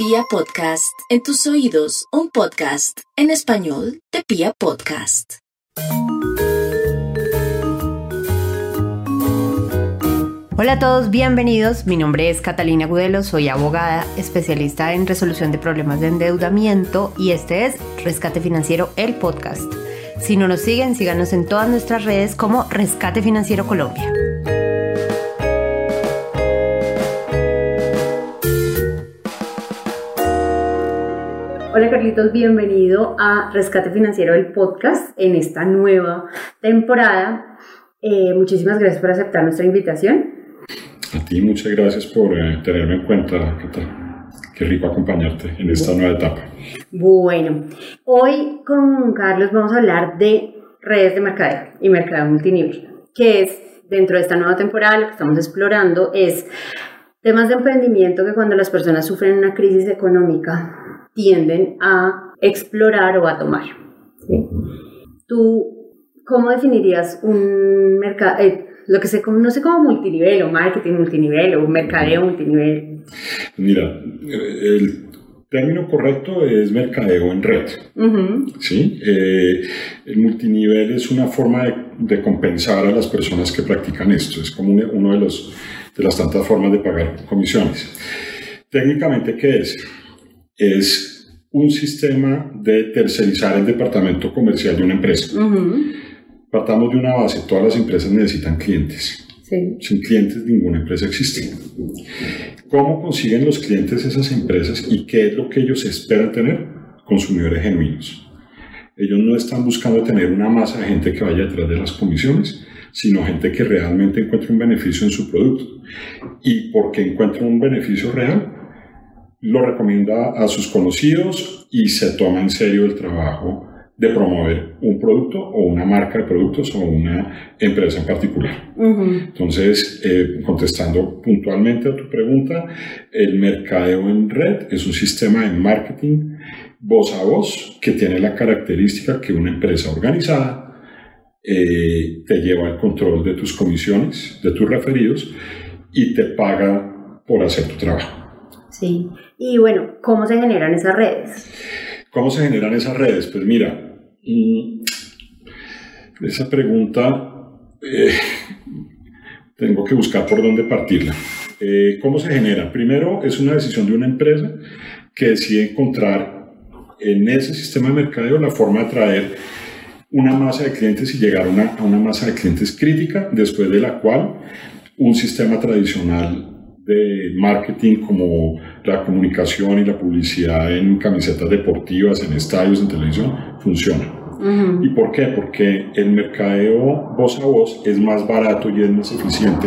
Pía Podcast, en tus oídos, un podcast en español de Pía Podcast. Hola a todos, bienvenidos. Mi nombre es Catalina Gudelo, soy abogada, especialista en resolución de problemas de endeudamiento y este es Rescate Financiero, el podcast. Si no nos siguen, síganos en todas nuestras redes como Rescate Financiero Colombia. Hola Carlitos, bienvenido a Rescate Financiero, el podcast, en esta nueva temporada. Muchísimas gracias por aceptar nuestra invitación. A ti, muchas gracias por tenerme en cuenta, ¿qué tal? Qué rico acompañarte en esta nueva etapa. Bueno, hoy con Carlos vamos a hablar de redes de mercadeo y mercadeo multinivel, que es, dentro de esta nueva temporada, lo que estamos explorando es temas de emprendimiento que cuando las personas sufren una crisis económica tienden a explorar o a tomar. ¿Sí? ¿Tú cómo definirías un mercado? Lo que se conoce como multinivel o marketing multinivel o mercadeo multinivel. Mira, el término correcto es mercadeo en red. Uh-huh. ¿Sí? El multinivel es una forma de compensar a las personas que practican esto. Es como uno de las tantas formas de pagar comisiones. Técnicamente, ¿qué es? Es un sistema de tercerizar el departamento comercial de una empresa. Uh-huh. Partamos de una base, todas las empresas necesitan clientes. Sí. Sin clientes ninguna empresa existe. ¿Cómo consiguen los clientes esas empresas y qué es lo que ellos esperan tener? Consumidores genuinos. Ellos no están buscando tener una masa de gente que vaya detrás de las comisiones, sino gente que realmente encuentre un beneficio en su producto. Y porque encuentra un beneficio real, lo recomienda a sus conocidos y se toma en serio el trabajo de promover un producto o una marca de productos o una empresa en particular. Uh-huh. Entonces, contestando puntualmente a tu pregunta, el mercadeo en red es un sistema de marketing voz a voz que tiene la característica que una empresa organizada te lleva al control de tus comisiones, de tus referidos y te paga por hacer tu trabajo. Sí. Y bueno, ¿cómo se generan esas redes? ¿Cómo se generan esas redes? Pues mira, esa pregunta tengo que buscar por dónde partirla. ¿Cómo se genera? Primero, es una decisión de una empresa que decide encontrar en ese sistema de mercadeo la forma de traer una masa de clientes y llegar a una masa de clientes crítica, después de la cual un sistema tradicional de marketing como la comunicación y la publicidad en camisetas deportivas, en estadios, en televisión, funciona. Uh-huh. ¿Y por qué? Porque el mercadeo voz a voz es más barato y es más eficiente.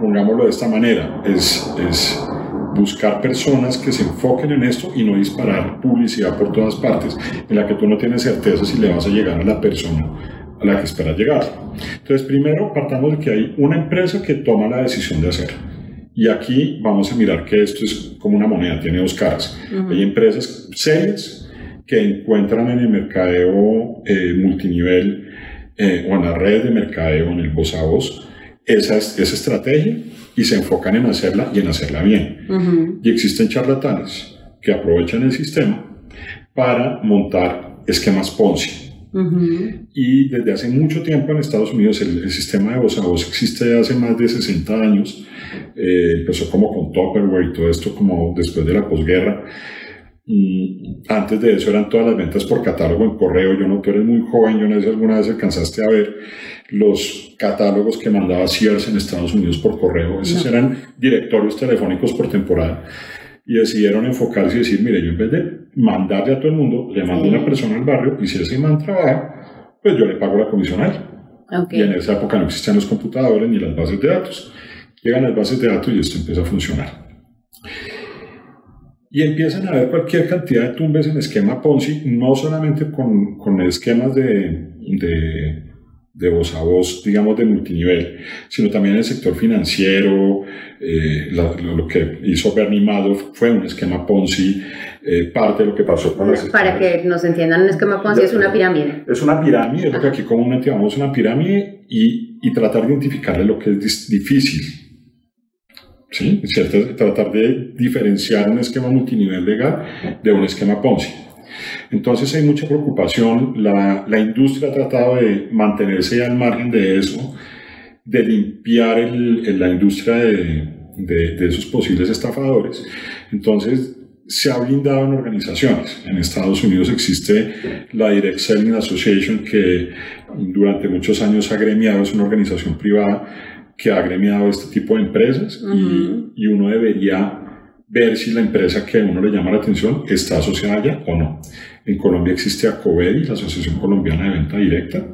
Pongámoslo de esta manera, es buscar personas que se enfoquen en esto y no disparar publicidad por todas partes, en la que tú no tienes certeza si le vas a llegar a la persona a la que esperas llegar. Entonces, primero partamos de que hay una empresa que toma la decisión de hacer. Y aquí vamos a mirar que esto es como una moneda, tiene dos caras. Uh-huh. Hay empresas serias que encuentran en el mercadeo multinivel o en la red de mercadeo, en el voz a voz, esa estrategia y se enfocan en hacerla y en hacerla bien. Uh-huh. Y existen charlatanes que aprovechan el sistema para montar esquemas Ponzi. Uh-huh. Y desde hace mucho tiempo en Estados Unidos el sistema de voz a voz existe hace más de 60 años. Empezó como con Tupperware y todo esto como después de la posguerra. Y antes de eso eran todas las ventas por catálogo en correo. Tú eres muy joven, yo no sé si alguna vez alcanzaste a ver los catálogos que mandaba Sears en Estados Unidos por correo. Esos no. Eran directorios telefónicos por temporada. Y decidieron enfocarse y decir, mire, yo en vez de mandarle a todo el mundo, le mando a una persona al barrio y si ese man trabaja, pues yo le pago la comisión a él. Okay. Y en esa época no existían los computadores ni las bases de datos. Llegan las bases de datos y esto empieza a funcionar. Y empiezan a haber cualquier cantidad de tumbes en esquema Ponzi, no solamente con esquemas de voz a voz, digamos, de multinivel, sino también en el sector financiero. Lo que hizo Bernie Madoff fue un esquema Ponzi, parte de lo que pasó con las... Para que nos entiendan, un esquema Ponzi es una pirámide. Es una pirámide, es lo que aquí comúnmente llamamos una pirámide y tratar de identificarle lo que es difícil. ¿sí? ¿Cierto? Tratar de diferenciar un esquema multinivel legal de un esquema Ponzi. Entonces hay mucha preocupación, la industria ha tratado de mantenerse al margen de eso, de limpiar la industria de esos posibles estafadores. Entonces se ha blindado en organizaciones. En Estados Unidos existe la Direct Selling Association, que durante muchos años ha agremiado, es una organización privada que ha agremiado este tipo de empresas. Uh-huh. y uno debería ver si la empresa que a uno le llama la atención está asociada ya o no. En Colombia existe ACOVEDI, la Asociación Colombiana de Venta Directa,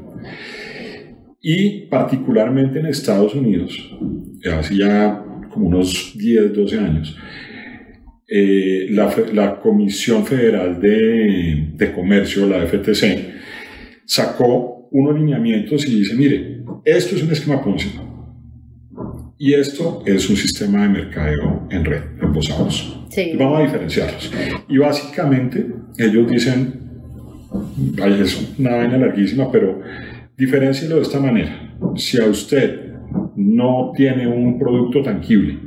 y particularmente en Estados Unidos, hace ya como unos 10, 12 años, la Comisión Federal de Comercio, la FTC, sacó unos lineamientos y dice, mire, esto es un esquema Ponzi. Y esto es un sistema de mercadeo en red, en posados. Sí. Vamos a diferenciarlos. Y básicamente ellos dicen, vaya, es una vaina larguísima, pero diferéncielo de esta manera. Si a usted no tiene un producto tangible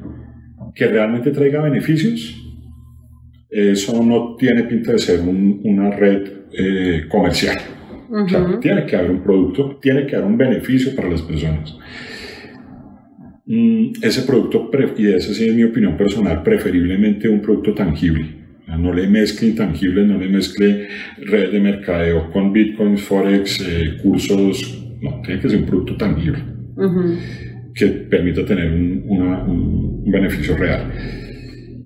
que realmente traiga beneficios, eso no tiene pinta de ser una red comercial. Uh-huh. O sea, tiene que haber un producto, tiene que haber un beneficio para las personas. Ese producto, y esa sí es mi opinión personal, preferiblemente un producto tangible. No le mezcle intangibles, no le mezcle redes de mercadeo con bitcoins, forex, cursos. No, tiene que ser un producto tangible. Uh-huh. Que permita tener un beneficio real.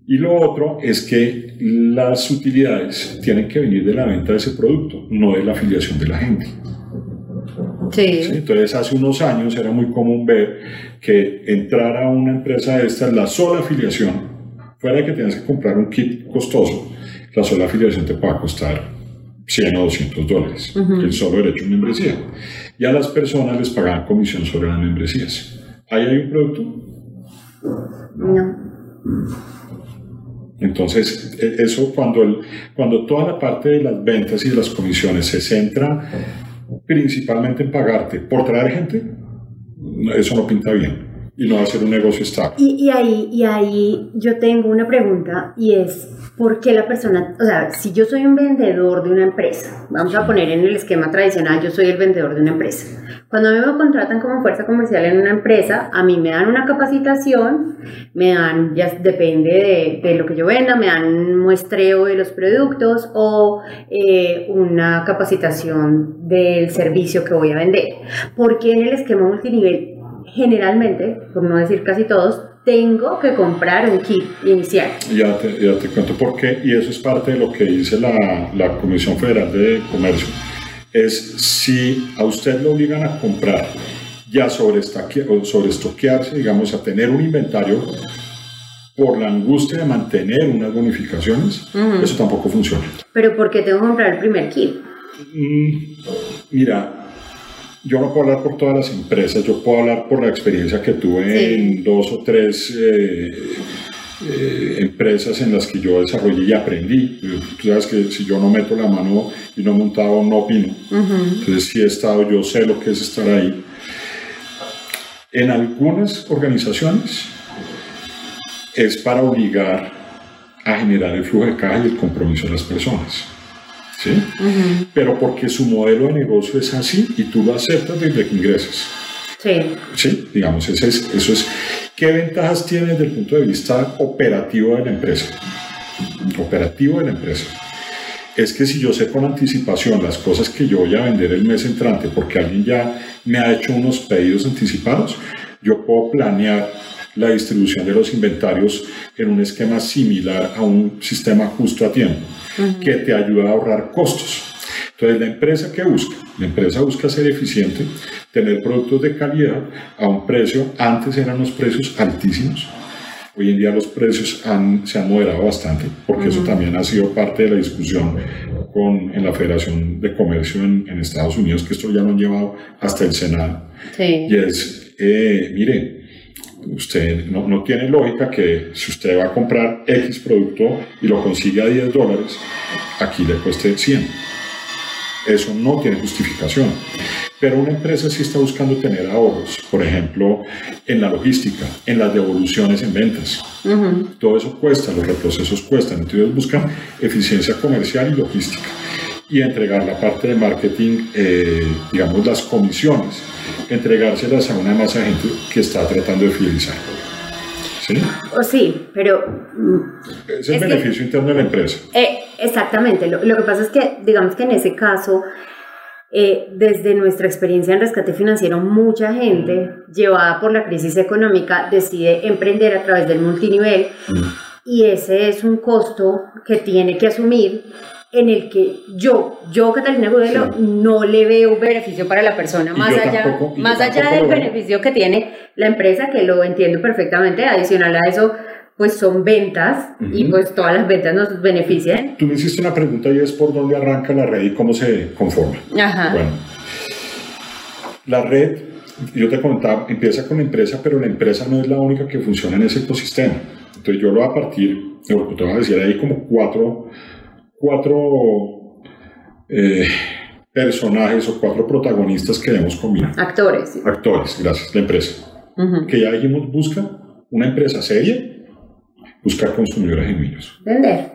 Y lo otro es que las utilidades tienen que venir de la venta de ese producto, no de la afiliación de la gente. Sí. Sí, entonces hace unos años era muy común ver que entrara a una empresa de estas, la sola afiliación, fuera de que tengas que comprar un kit costoso, la sola afiliación te puede costar 100 o 200 dólares, uh-huh. el solo derecho a una membresía, y a las personas les pagaban comisión sobre las membresías. ¿Ahí hay un producto? No. Entonces eso, cuando toda la parte de las ventas y de las comisiones se centra principalmente en pagarte por traer gente, eso no pinta bien y no va a ser un negocio estable. Y ahí yo tengo una pregunta, y es, ¿por qué la persona, o sea, si yo soy un vendedor de una empresa, vamos a poner en el esquema tradicional, yo soy el vendedor de una empresa, cuando a mí me contratan como fuerza comercial en una empresa, a mí me dan una capacitación, me dan, ya depende de lo que yo venda, me dan un muestreo de los productos o una capacitación del servicio que voy a vender, porque en el esquema multinivel, generalmente, por no decir casi todos, tengo que comprar un kit inicial. Ya te cuento por qué, y eso es parte de lo que dice la Comisión Federal de Comercio. Es, si a usted lo obligan a comprar, ya sobre estoquearse, digamos, a tener un inventario por la angustia de mantener unas bonificaciones, uh-huh. eso tampoco funciona. ¿Pero por qué tengo que comprar el primer kit? Mira, yo no puedo hablar por todas las empresas, yo puedo hablar por la experiencia que tuve sí. en 2 o 3 empresas en las que yo desarrollé y aprendí. Tú sabes que si yo no meto la mano y no he montado, no opino. Uh-huh. Entonces sí he estado, yo sé lo que es estar ahí. En algunas organizaciones es para obligar a generar el flujo de caja y el compromiso de las personas. ¿Sí? Uh-huh. Pero porque su modelo de negocio es así y tú lo aceptas desde que ingresas. Sí. Sí, digamos, eso es. ¿Qué ventajas tiene desde el punto de vista operativo de la empresa? Operativo de la empresa. Es que si yo sé con anticipación las cosas que yo voy a vender el mes entrante, porque alguien ya me ha hecho unos pedidos anticipados, yo puedo planear la distribución de los inventarios en un esquema similar a un sistema justo a tiempo, uh-huh. que te ayuda a ahorrar costos. Entonces, la empresa busca ser eficiente, tener productos de calidad a un precio. Antes eran los precios altísimos, hoy en día los precios se han moderado bastante, porque uh-huh. eso también ha sido parte de la discusión en la Federación de Comercio en Estados Unidos, que esto ya lo han llevado hasta el Senado. Sí. Y es, mire, usted no tiene lógica que si usted va a comprar X producto y lo consigue a $10, aquí le cueste 100. eso no tiene justificación. Pero una empresa sí está buscando tener ahorros, por ejemplo, en la logística, en las devoluciones en ventas. Uh-huh. Todo eso cuesta, los reprocesos cuestan. Entonces buscan eficiencia comercial y logística. Y entregar la parte de marketing, digamos, las comisiones, entregárselas a una masa de gente que está tratando de fidelizar. ¿Sí? O sí, pero... Es el beneficio interno de la empresa. Exactamente. Lo que pasa es que, digamos que en ese caso... desde nuestra experiencia en rescate financiero, mucha gente llevada por la crisis económica decide emprender a través del multinivel, y ese es un costo que tiene que asumir, en el que yo Catalina Gudelo, sí, no le veo beneficio para la persona, más allá del beneficio que tiene la empresa, que lo entiendo perfectamente. Adicional a eso, pues son ventas, uh-huh, y pues todas las ventas nos benefician. Tú me hiciste una pregunta, y es por dónde arranca la red y cómo se conforma. Ajá. Bueno, la red, yo te comentaba, empieza con la empresa, pero la empresa no es la única que funciona en ese ecosistema. Entonces yo lo voy a partir, te voy a decir, hay como cuatro personajes o cuatro protagonistas que debemos combinar. Actores. Sí. Actores, gracias, la empresa. Uh-huh. Que ya dijimos, busca una empresa seria, buscar consumidores genuinos. Vender.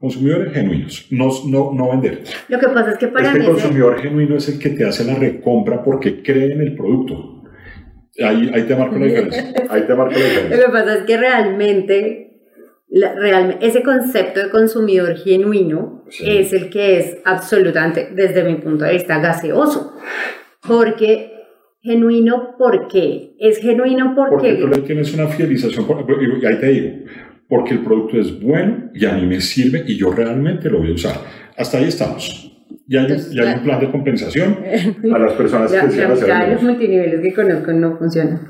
Consumidores genuinos, no vender. Lo que pasa es que para mí... consumidor genuino es el que te hace la recompra porque cree en el producto. Ahí te marco la diferencia. Lo que pasa es que realmente ese concepto de consumidor genuino, sí, es el que es absolutamente, desde mi punto de vista, gaseoso. Porque... ¿Genuino por qué? Es genuino porque... Porque tú tienes una fidelización, y ahí te digo, porque el producto es bueno y a mí me sirve y yo realmente lo voy a usar. Hasta ahí estamos. Entonces, hay un plan de compensación a las personas que quieran hacer. La mitad de los multiniveles que conozco no funciona.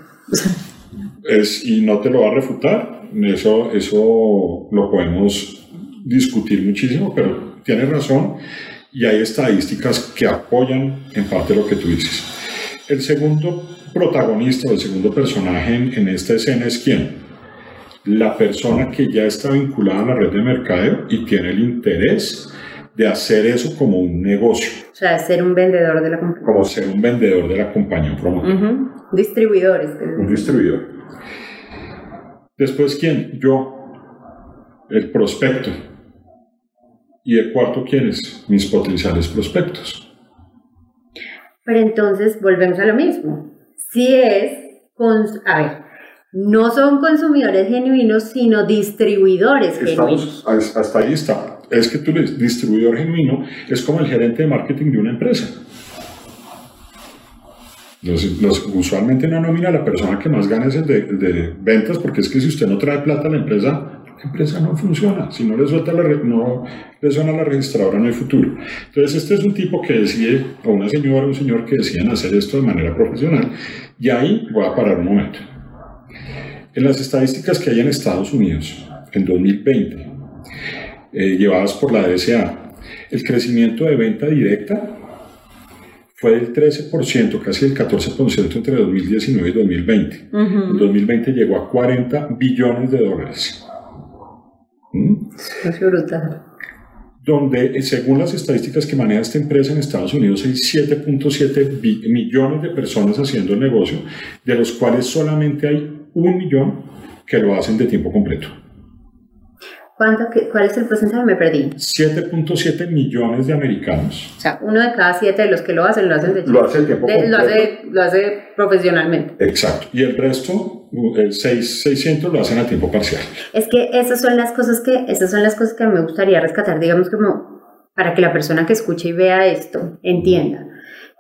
Y no te lo va a refutar, eso lo podemos discutir muchísimo, pero tienes razón y hay estadísticas que apoyan en parte lo que tú dices. El segundo protagonista o el segundo personaje en esta escena es ¿quién? La persona que ya está vinculada a la red de mercadeo y tiene el interés de hacer eso como un negocio. O sea, ser un vendedor de la compañía. Como ser un vendedor de la compañía promotora. Uh-huh. Distribuidores. Un distribuidor. Después, ¿quién? Yo. El prospecto. Y el cuarto, ¿quién es? Mis potenciales prospectos. Pero entonces volvemos a lo mismo. No son consumidores genuinos, sino distribuidores genuinos. Hasta ahí está. Es que tú, distribuidor genuino, es como el gerente de marketing de una empresa. Usualmente en la nómina la persona que más gana es el de ventas, porque es que si usted no trae plata a la empresa... La empresa no funciona, si no le suelta no le suena la registradora en el futuro. Entonces este es un tipo que decide, o una señora o un señor que deciden hacer esto de manera profesional, y ahí voy a parar un momento. En las estadísticas que hay en Estados Unidos en 2020, llevadas por la DSA, el crecimiento de venta directa fue del 13%, casi el 14% entre 2019 y 2020. Uh-huh. En 2020 llegó a $40 billones. Es brutal. Donde, según las estadísticas que maneja esta empresa en Estados Unidos, hay 7.7 millones de personas haciendo el negocio, de los cuales solamente hay 1 millón que lo hacen de tiempo completo. ¿Cuál es el porcentaje? Me perdí. 7.7 millones de americanos. O sea, 1 de cada 7 de los que lo hacen de tiempo completo. Lo hace profesionalmente. Exacto. Y el resto, 600, lo hacen a tiempo parcial. Es que esas son las cosas que me gustaría rescatar, digamos, como para que la persona que escuche y vea esto entienda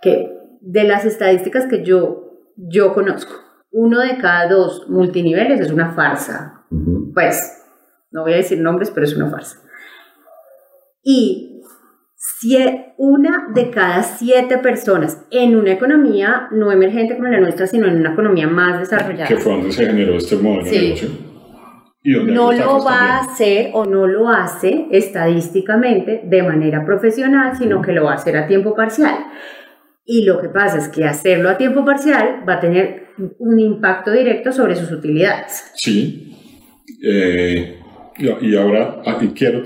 que de las estadísticas que yo conozco, 1 de cada 2 multiniveles es una farsa. Uh-huh. Pues... no voy a decir nombres, pero es una farsa. Y 1 de cada 7 personas en una economía no emergente como la nuestra, sino en una economía más desarrollada. Que fue donde se generó este modelo, sí, de negocio. ¿Y dónde no lo va también a hacer, o no lo hace estadísticamente de manera profesional, sino que lo va a hacer a tiempo parcial? Y lo que pasa es que hacerlo a tiempo parcial va a tener un impacto directo sobre sus utilidades. Sí. y ahora quiero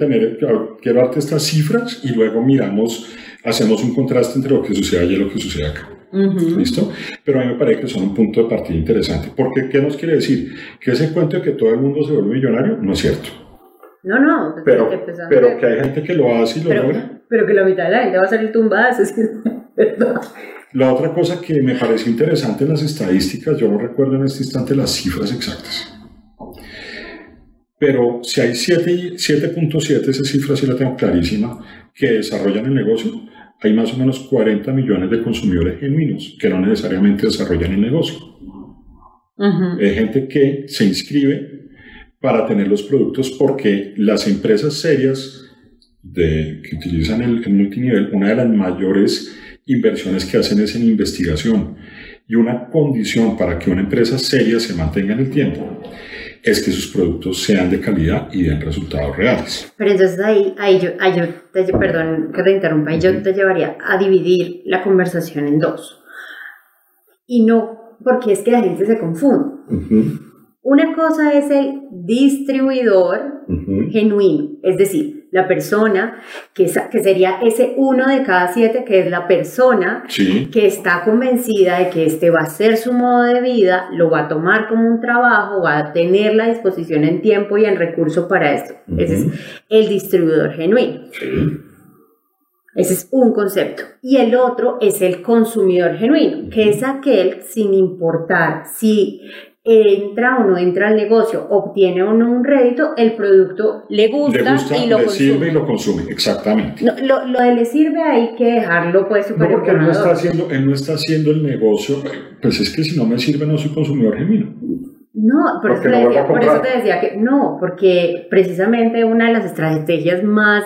darte estas cifras y luego miramos, hacemos un contraste entre lo que sucede allá y lo que sucede acá. ¿Listo? Pero a mí me parece que son un punto de partida interesante. Porque, ¿qué nos quiere decir? Que ese cuento de que todo el mundo se vuelve millonario no es cierto. No, no. Pero que hay gente que lo hace y lo logra. Pero que la mitad de la gente va a salir tumbada, es decir, ¿verdad? La otra cosa que me pareció interesante en las estadísticas, yo no recuerdo en este instante las cifras exactas, pero si hay 7.7, esa cifra sí la tengo clarísima, que desarrollan el negocio, hay más o menos 40 millones de consumidores genuinos que no necesariamente desarrollan el negocio. Hay gente que se inscribe para tener los productos porque las empresas serias que utilizan el multinivel, una de las mayores inversiones que hacen es en investigación, y una condición para que una empresa seria se mantenga en el tiempo es que sus productos sean de calidad y den resultados reales. Pero entonces perdón que te interrumpa, yo te llevaría a dividir la conversación en dos, y no, porque es que la gente se confunde. Una cosa es el distribuidor genuino, es decir, la persona, que sería ese 1 de cada 7, que es la persona que está convencida de que este va a ser su modo de vida, lo va a tomar como un trabajo, va a tener la disposición en tiempo y en recursos para esto. Ese es el distribuidor genuino. Ese es un concepto. Y el otro es el consumidor genuino, que es aquel, sin importar si entra o no entra al negocio, obtiene o no un rédito, el producto le gusta y lo consume. Sirve y lo consume, exactamente. No, lo de le sirve hay que dejarlo pues súper. No, porque él no está haciendo el negocio, pues es que si no me sirve no soy consumidor genuino. No, por eso te decía que no, porque precisamente una de las estrategias más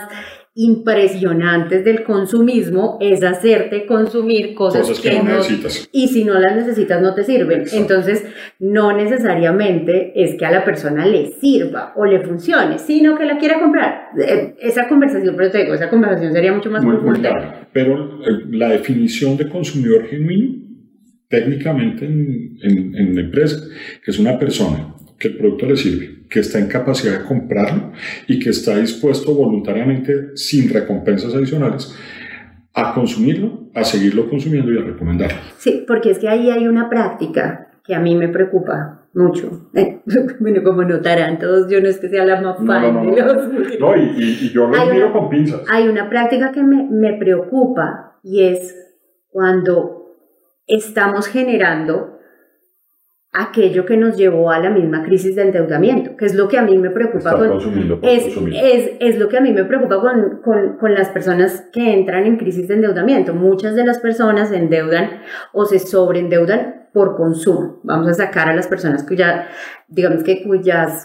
impresionantes del consumismo es hacerte consumir cosas que no necesitas, y si no las necesitas no te sirven. Exacto. Entonces no necesariamente es que a la persona le sirva o le funcione, sino que la quiera comprar. Esa conversación sería mucho más profunda. Pero la definición de consumidor genuino técnicamente en la empresa es una persona que el producto le sirve, que está en capacidad de comprarlo y que está dispuesto voluntariamente, sin recompensas adicionales, a consumirlo, a seguirlo consumiendo y a recomendarlo. Sí, porque es que ahí hay una práctica que a mí me preocupa mucho. Bueno, como notarán todos, yo no es que sea la más fan. No, y yo lo miro con pinzas. Hay una práctica que me preocupa, y es cuando estamos generando aquello que nos llevó a la misma crisis de endeudamiento, que es lo que a mí me preocupa con las personas que entran en crisis de endeudamiento. Muchas de las personas se endeudan o se sobreendeudan por consumo. Vamos a sacar a las personas cuyas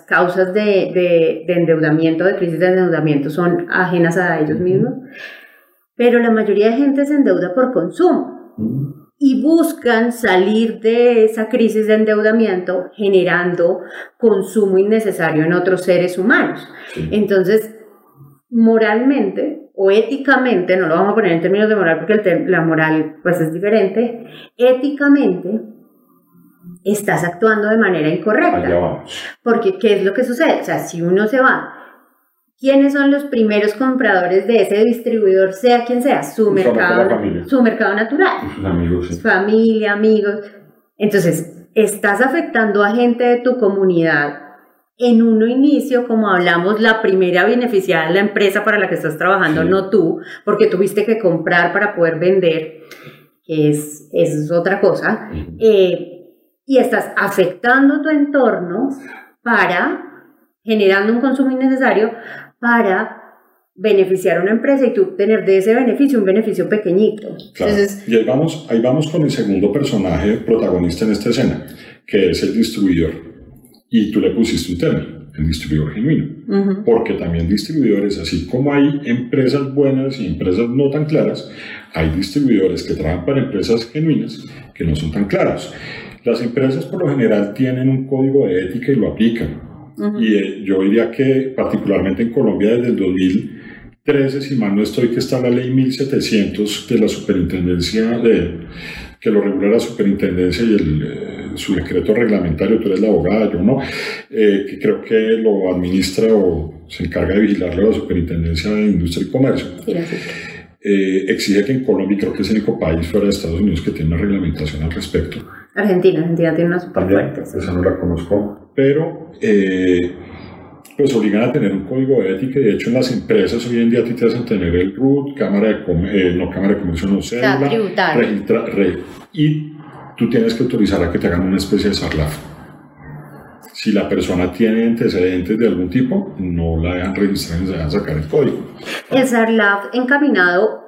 causas de endeudamiento, de crisis de endeudamiento, son ajenas a ellos mismos, pero la mayoría de gente se endeuda por consumo. Y buscan salir de esa crisis de endeudamiento generando consumo innecesario en otros seres humanos. Entonces, moralmente o éticamente, no lo vamos a poner en términos de moral porque la moral pues es diferente, éticamente estás actuando de manera incorrecta. Porque, ¿qué es lo que sucede? O sea, si uno se va, ¿quiénes son los primeros compradores de ese distribuidor, sea quien sea? Su mercado natural. Sus amigos, sí. Familia, amigos. Entonces, estás afectando a gente de tu comunidad. En un inicio, como hablamos, la primera beneficiada es la empresa para la que estás trabajando, no tú, porque tuviste que comprar para poder vender, que es otra cosa. Y estás afectando tu entorno generando un consumo innecesario para beneficiar a una empresa y tú obtener de ese beneficio un beneficio pequeñito. Claro. Entonces, y ahí vamos con el segundo personaje protagonista en esta escena, que es el distribuidor. Y tú le pusiste un término, el distribuidor genuino, porque también distribuidores, así como hay empresas buenas y empresas no tan claras, hay distribuidores que trabajan para empresas genuinas que no son tan claros. Las empresas por lo general tienen un código de ética y lo aplican. Y yo diría que particularmente en Colombia desde el 2013, si mal no estoy, que está la ley 1700 de la superintendencia, que lo regula la superintendencia y el su decreto reglamentario, tú eres la abogada, yo no, que creo que lo administra o se encarga de vigilarlo la Superintendencia de Industria y Comercio. Exige que en Colombia, creo que es el único país fuera de Estados Unidos que tiene una reglamentación al respecto. Argentina tiene una súper fuerte. Esa no la conozco, pero pues obligan a tener un código de ética, y de hecho en las empresas hoy en día te hacen tener el RUT, cámara de comercio, cédula, y tú tienes que autorizar a que te hagan una especie de sarlaf. Si la persona tiene antecedentes de algún tipo, no la dejan registrar y se dejan sacar el código. El sarlaf encaminado,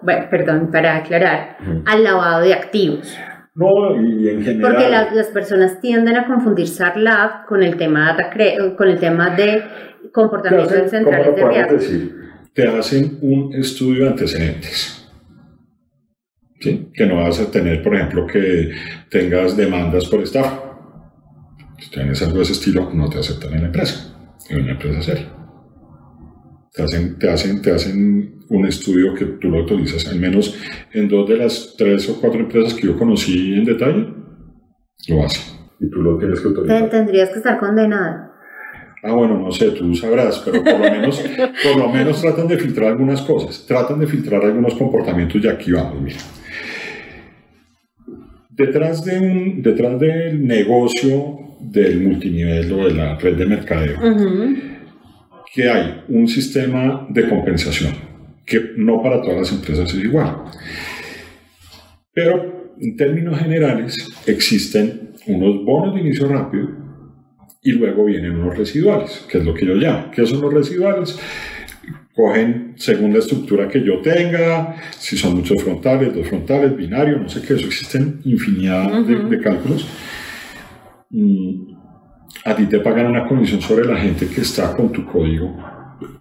para aclarar, al lavado de activos. No, y en general. Porque las personas tienden a confundir sarlaf con el tema de, comportamiento de centrales de riesgo. Te hacen un estudio de antecedentes, ¿sí? Que no vas a tener, por ejemplo, que tengas demandas por estafa. Si tienes algo de ese estilo, no te aceptan en la empresa, en una empresa seria. Te hacen un estudio que tú lo autorizas, al menos en 2 de las 3 o 4 empresas que yo conocí en detalle, lo hacen. Y tú lo tienes que autorizar. Tendrías que estar condenado. Ah, bueno, no sé, tú sabrás, pero por lo menos tratan de filtrar algunas cosas, tratan de filtrar algunos comportamientos, y aquí vamos, mira. Detrás del negocio del multinivel o de la red de mercadeo, que hay un sistema de compensación que no para todas las empresas es igual, pero en términos generales existen unos bonos de inicio rápido y luego vienen unos residuales, que es lo que yo llamo. ¿Qué son los residuales? Cogen según la estructura que yo tenga, si son muchos frontales, 2 frontales, binario, no sé qué, eso existen infinidad de cálculos. A ti te pagan una comisión sobre la gente que está con tu código,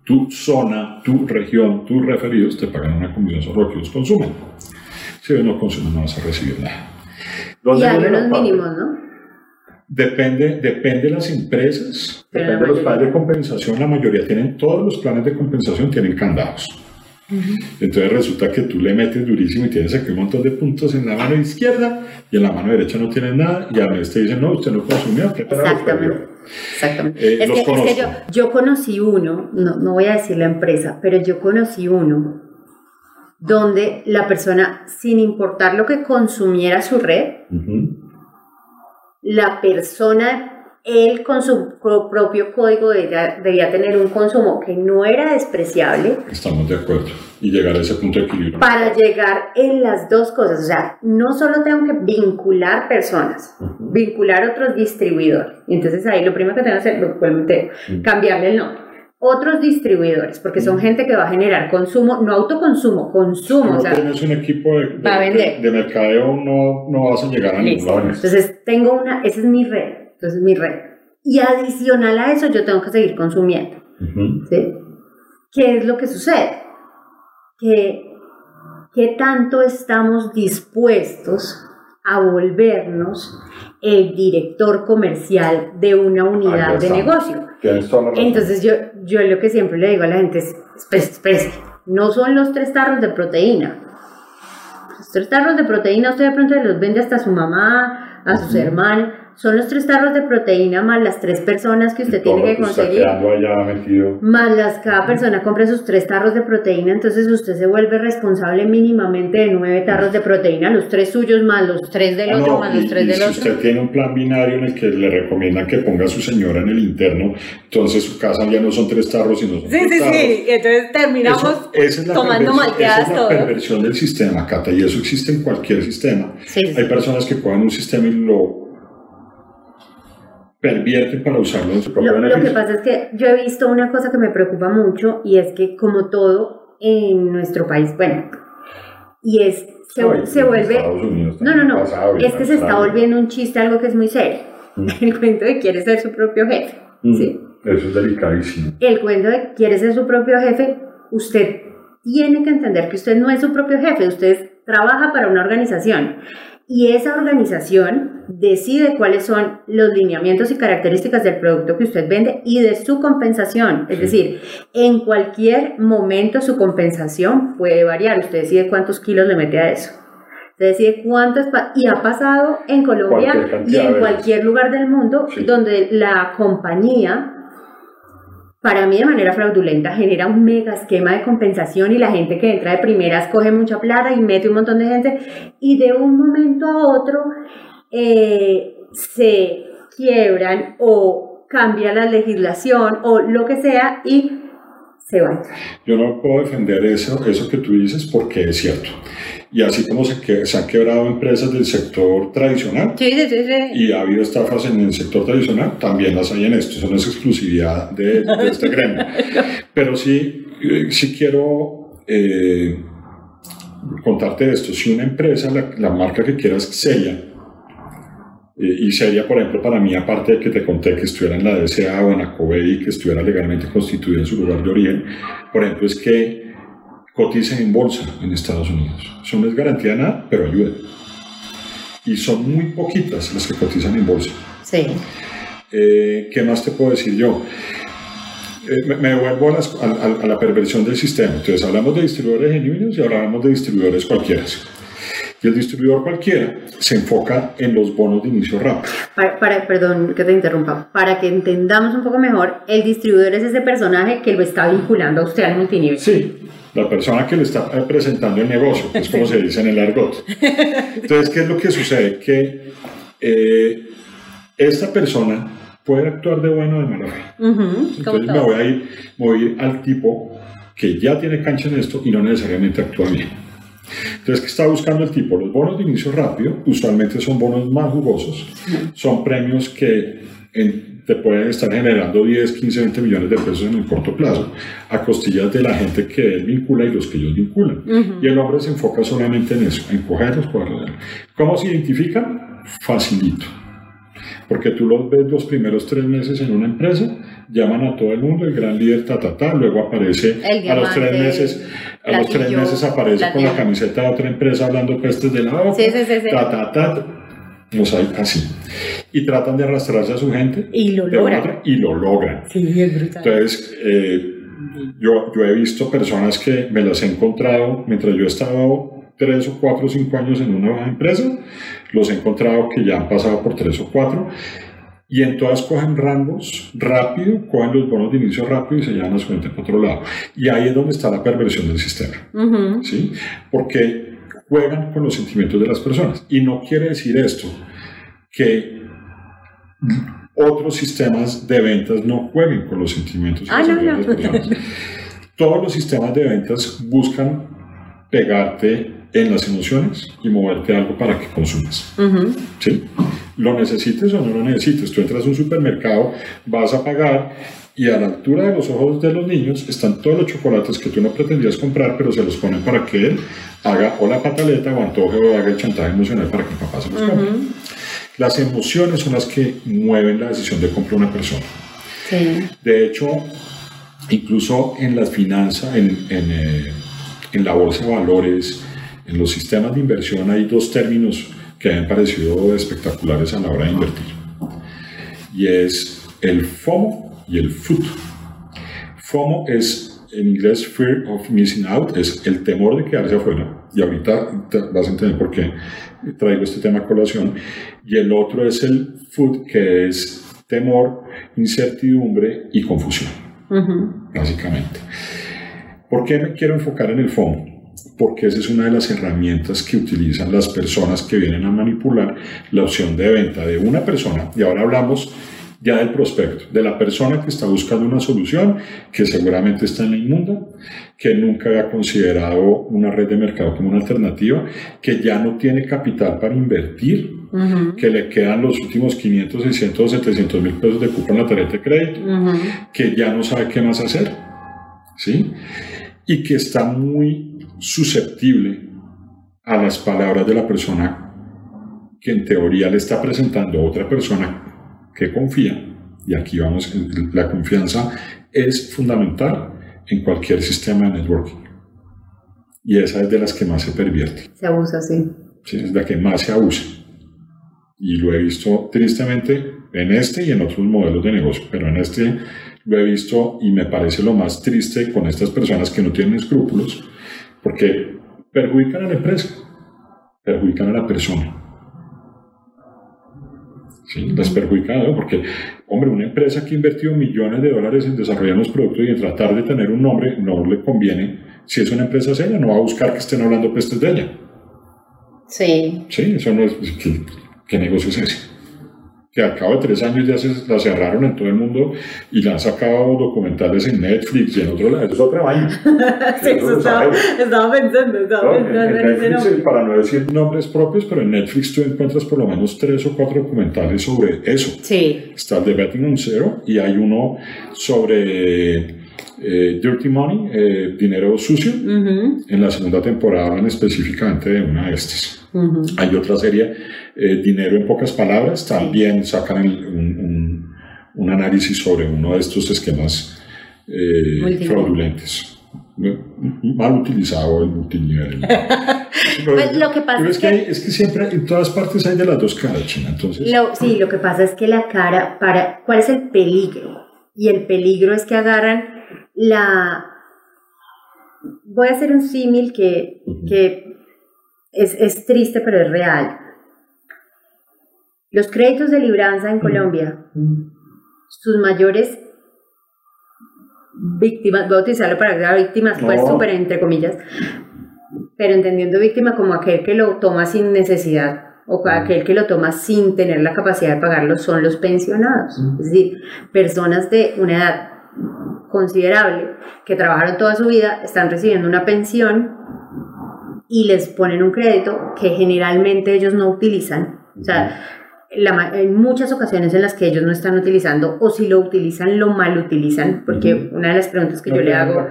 tu zona, tu región, tus referidos, te pagan una comisión sobre lo que ellos consumen. Si ellos no consumen, no vas a recibir nada. Y algunos mínimos, ¿no? Depende de las empresas, pero depende de los planes de compensación. La mayoría tienen, todos los planes de compensación tienen candados. Entonces resulta que tú le metes durísimo y tienes aquí un montón de puntos en la mano izquierda y en la mano derecha no tienes nada, y a veces te dicen, no, usted no consumió. Exactamente. Es que yo conocí uno, no voy a decir la empresa, pero yo conocí uno donde la persona, sin importar lo que consumiera su red, la persona, él con su propio código debía tener un consumo que no era despreciable. Estamos de acuerdo. Y llegar a ese punto de equilibrio. Para llegar en las dos cosas. O sea, no solo tengo que vincular personas, vincular otros distribuidores. Entonces ahí lo primero que tengo que hacer es cambiarle el nombre. Otros distribuidores, porque son gente que va a generar consumo, no autoconsumo, consumo. No, o sea, tienes un equipo de mercadeo, no vas a llegar a ningún lado. Entonces, esa es mi red, Y adicional a eso, yo tengo que seguir consumiendo. ¿Sí? ¿Qué es lo que sucede? ¿Qué tanto estamos dispuestos a volvernos el director comercial de una unidad de negocio? Entonces yo lo que siempre le digo a la gente es, espérese, no son los 3 tarros de proteína. Los 3 tarros de proteína usted de pronto los vende hasta a su mamá, a sus hermanos. Son los 3 tarros de proteína más las 3 personas que usted tiene que conseguir, más las cada persona compra sus 3 tarros de proteína. Entonces usted se vuelve responsable mínimamente de 9 tarros de proteína, los 3 suyos más los 3 del otro, más los 3 del otro. Si usted tiene un plan binario en el que le recomiendan que ponga a su señora en el interno, entonces su casa ya no son 3 tarros sino son 3 tarros. Sí, entonces terminamos tomando malteadas. Esa es la perversión del sistema, Cata, y eso existe en cualquier sistema. Hay personas que cogen un sistema y lo pervierten para usarlo en su propio beneficio. Lo que pasa es que yo he visto una cosa que me preocupa mucho, y es que como todo en nuestro país, se vuelve... se está volviendo un chiste, algo que es muy serio. El cuento de quiere ser su propio jefe. ¿Sí? Eso es delicadísimo. El cuento de quiere ser su propio jefe, usted tiene que entender que usted no es su propio jefe, usted trabaja para una organización. Y esa organización decide cuáles son los lineamientos y características del producto que usted vende y de su compensación. Es decir, en cualquier momento su compensación puede variar. Usted decide cuántos kilos le mete a eso. Se decide cuántas, y ha pasado en Colombia y en cualquier lugar del mundo, sí, donde la compañía, para mí de manera fraudulenta, genera un mega esquema de compensación y la gente que entra de primeras coge mucha plata y mete un montón de gente, y de un momento a otro se quiebran o cambia la legislación o lo que sea y se van. Yo no puedo defender eso que tú dices porque es cierto. Y así como se han quebrado empresas del sector tradicional, y ha habido estafas en el sector tradicional, también las hay en esto. Eso no es exclusividad de este gremio. Pero sí quiero contarte esto. Si una empresa, la marca que quieras, sella, y sería, por ejemplo, para mí, aparte de que te conté que estuviera en la DCA o en ACOVEDI, que estuviera legalmente constituida en su lugar de origen, por ejemplo, es que coticen en bolsa en Estados Unidos. Eso no es garantía de nada, pero ayuda. Y son muy poquitas las que cotizan en bolsa. Sí. ¿Qué más te puedo decir yo? Me devuelvo a la perversión del sistema. Entonces, hablamos de distribuidores genuinos y hablamos de distribuidores cualquiera. Y el distribuidor cualquiera se enfoca en los bonos de inicio rápido. Perdón que te interrumpa. Para que entendamos un poco mejor, el distribuidor es ese personaje que lo está vinculando a usted al multinivel. Sí, la persona que le está presentando el negocio, que es como se dice en el argot. Entonces, ¿qué es lo que sucede? Que esta persona puede actuar de bueno o de mala fe. Entonces me voy a ir al tipo que ya tiene cancha en esto y no necesariamente actúa bien. Entonces, ¿qué está buscando el tipo? Los bonos de inicio rápido usualmente son bonos más jugosos, son premios que te pueden estar generando 10, 15, 20 millones de pesos en el corto plazo, a costillas de la gente que él vincula y los que ellos vinculan. Y el hombre se enfoca solamente en eso, en cogerlos, cuadrados. ¿Cómo se identifican? Facilito. Porque tú los ves los primeros 3 meses en una empresa, llaman a todo el mundo, el gran líder, luego aparece a los 3 meses, aparece con la camiseta de otra empresa hablando pestes de la otra, los hay así, y tratan de arrastrarse a su gente y lo logran. Sí, es brutal. Entonces, yo he visto personas que me las he encontrado mientras yo he estado 3 o 4 o 5 años en una empresa, los he encontrado que ya han pasado por 3 o 4 y en todas cogen rangos rápido, cogen los bonos de inicio rápido y se llevan a su cuenta para otro lado. Y ahí es donde está la perversión del sistema, ¿sí? Porque juegan con los sentimientos de las personas. Y no quiere decir esto que otros sistemas de ventas no jueguen con los sentimientos de las personas. Todos los sistemas de ventas buscan pegarte en las emociones y moverte algo para que consumas. ¿Sí? Lo necesites o no lo necesites. Tú entras a un supermercado, vas a pagar y a la altura de los ojos de los niños están todos los chocolates que tú no pretendías comprar, pero se los ponen para que él haga o la pataleta o antoje o haga el chantaje emocional para que el papá se los compre. Las emociones son las que mueven la decisión de compra de una persona. Sí. De hecho, incluso en las finanzas, en la bolsa de valores, en los sistemas de inversión, hay dos términos que me han parecido espectaculares a la hora de invertir. Y es el FOMO y el FUD. FOMO es, en inglés, Fear of Missing Out, es el temor de quedarse afuera. Y ahorita vas a entender por qué traigo este tema a colación. Y el otro es el FUD, que es temor, incertidumbre y confusión, básicamente. ¿Por qué me quiero enfocar en el FOMO? Porque esa es una de las herramientas que utilizan las personas que vienen a manipular la opción de venta de una persona. Y ahora hablamos ya del prospecto, de la persona que está buscando una solución, que seguramente está en la inmunda, que nunca había considerado una red de mercado como una alternativa, que ya no tiene capital para invertir, que le quedan los últimos 500, 600, 700 mil pesos de cupo en la tarjeta de crédito, que ya no sabe qué más hacer, ¿sí? Y que está muy susceptible a las palabras de la persona que en teoría le está presentando a otra persona que confía. Y aquí vamos, la confianza es fundamental en cualquier sistema de networking. Y esa es de las que más se pervierte. Se abusa, sí. Sí, es la que más se abusa. Y lo he visto tristemente en este y en otros modelos de negocio, pero en este lo he visto y me parece lo más triste con estas personas que no tienen escrúpulos, porque perjudican a la empresa, perjudicar a la persona. Sí, las perjudicadas, porque, hombre, una empresa que invirtió millones de dólares en desarrollar los productos y en tratar de tener un nombre, no le conviene. Si es una empresa seria, no va a buscar que estén hablando pestes de ella. Sí. Sí, eso no es... ¿Qué negocio es ese? Que al cabo de 3 años ya la cerraron en todo el mundo y la han sacado documentales en Netflix y en otro lado. Eso es otra vaina. Sí, eso estaba pensando. En Netflix, para no decir nombres propios, pero en Netflix tú encuentras por lo menos 3 o 4 documentales sobre eso. Sí. Está el de Bettingham, Zero, y hay uno sobre... Dirty Money, Dinero Sucio, en la segunda temporada hablan específicamente de una de estas. Hay otra serie, Dinero en Pocas Palabras, también sacan un análisis sobre uno de estos esquemas fraudulentos, mal utilizado el multinivel. Lo que pasa es que siempre en todas partes hay de las dos caras, China. Entonces, lo que pasa es que la cara, ¿cuál es el peligro? Y el peligro es que agarran voy a hacer un símil que es triste, pero es real. Los créditos de libranza en Colombia, sus mayores víctimas, voy a utilizarlo para la víctima, pues súper entre comillas, pero entendiendo víctima como aquel que lo toma sin necesidad o aquel que lo toma sin tener la capacidad de pagarlo, son los pensionados, es decir, personas de una edad considerable, que trabajaron toda su vida, están recibiendo una pensión y les ponen un crédito que generalmente ellos no utilizan. O sea, hay muchas ocasiones en las que ellos no están utilizando, o si lo utilizan, lo mal utilizan, porque una de las preguntas que yo le hago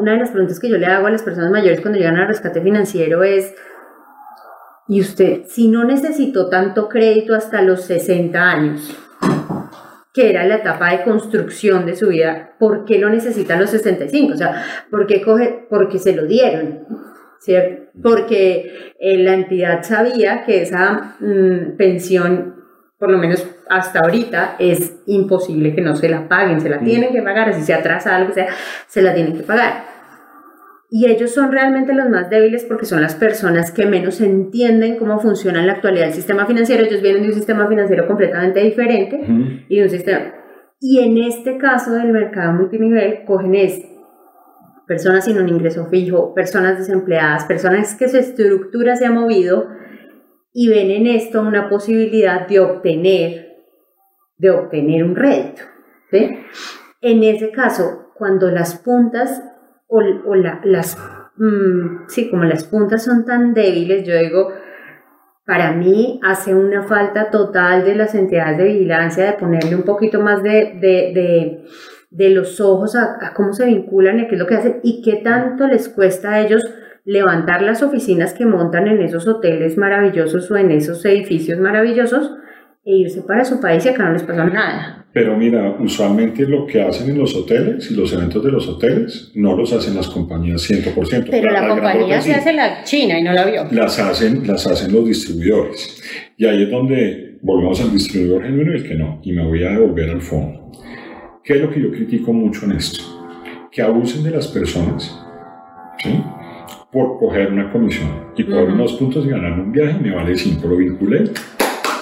una de las preguntas que yo le hago a las personas mayores cuando llegan al rescate financiero es: ¿y usted, si no necesitó tanto crédito hasta los 60 años? Que era la etapa de construcción de su vida, ¿por qué lo necesitan los 65? O sea, ¿por qué coge? Porque se lo dieron, ¿cierto? Porque la entidad sabía que esa pensión, por lo menos hasta ahorita, es imposible que no se la paguen, se la tienen que pagar, así sea atrasada, lo que sea, se la tienen que pagar. Y ellos son realmente los más débiles porque son las personas que menos entienden cómo funciona en la actualidad el sistema financiero. Ellos vienen de un sistema financiero completamente diferente y un sistema... Y en este caso del mercado multinivel cogen personas sin un ingreso fijo, personas desempleadas, personas que su estructura se ha movido, y ven en esto una posibilidad de obtener un rédito, ¿sí? En ese caso, cuando las puntas como las puntas son tan débiles, yo digo, para mí hace una falta total de las entidades de vigilancia de ponerle un poquito más de los ojos a cómo se vinculan, a qué es lo que hacen y qué tanto les cuesta a ellos levantar las oficinas que montan en esos hoteles maravillosos o en esos edificios maravillosos e irse para su país, y acá no les pasa nada. Pero mira, usualmente lo que hacen en los hoteles y los eventos de los hoteles no los hacen las compañías 100%. Pero la compañía se hace la China y no la vio. Las hacen los distribuidores. Y ahí es donde volvemos al distribuidor genuino y el que no. Y me voy a devolver al fondo. ¿Qué es lo que yo critico mucho en esto? Que abusen de las personas, ¿sí?, por coger una comisión y por unos puntos y ganar un viaje. Me vale 5, lo vinculé.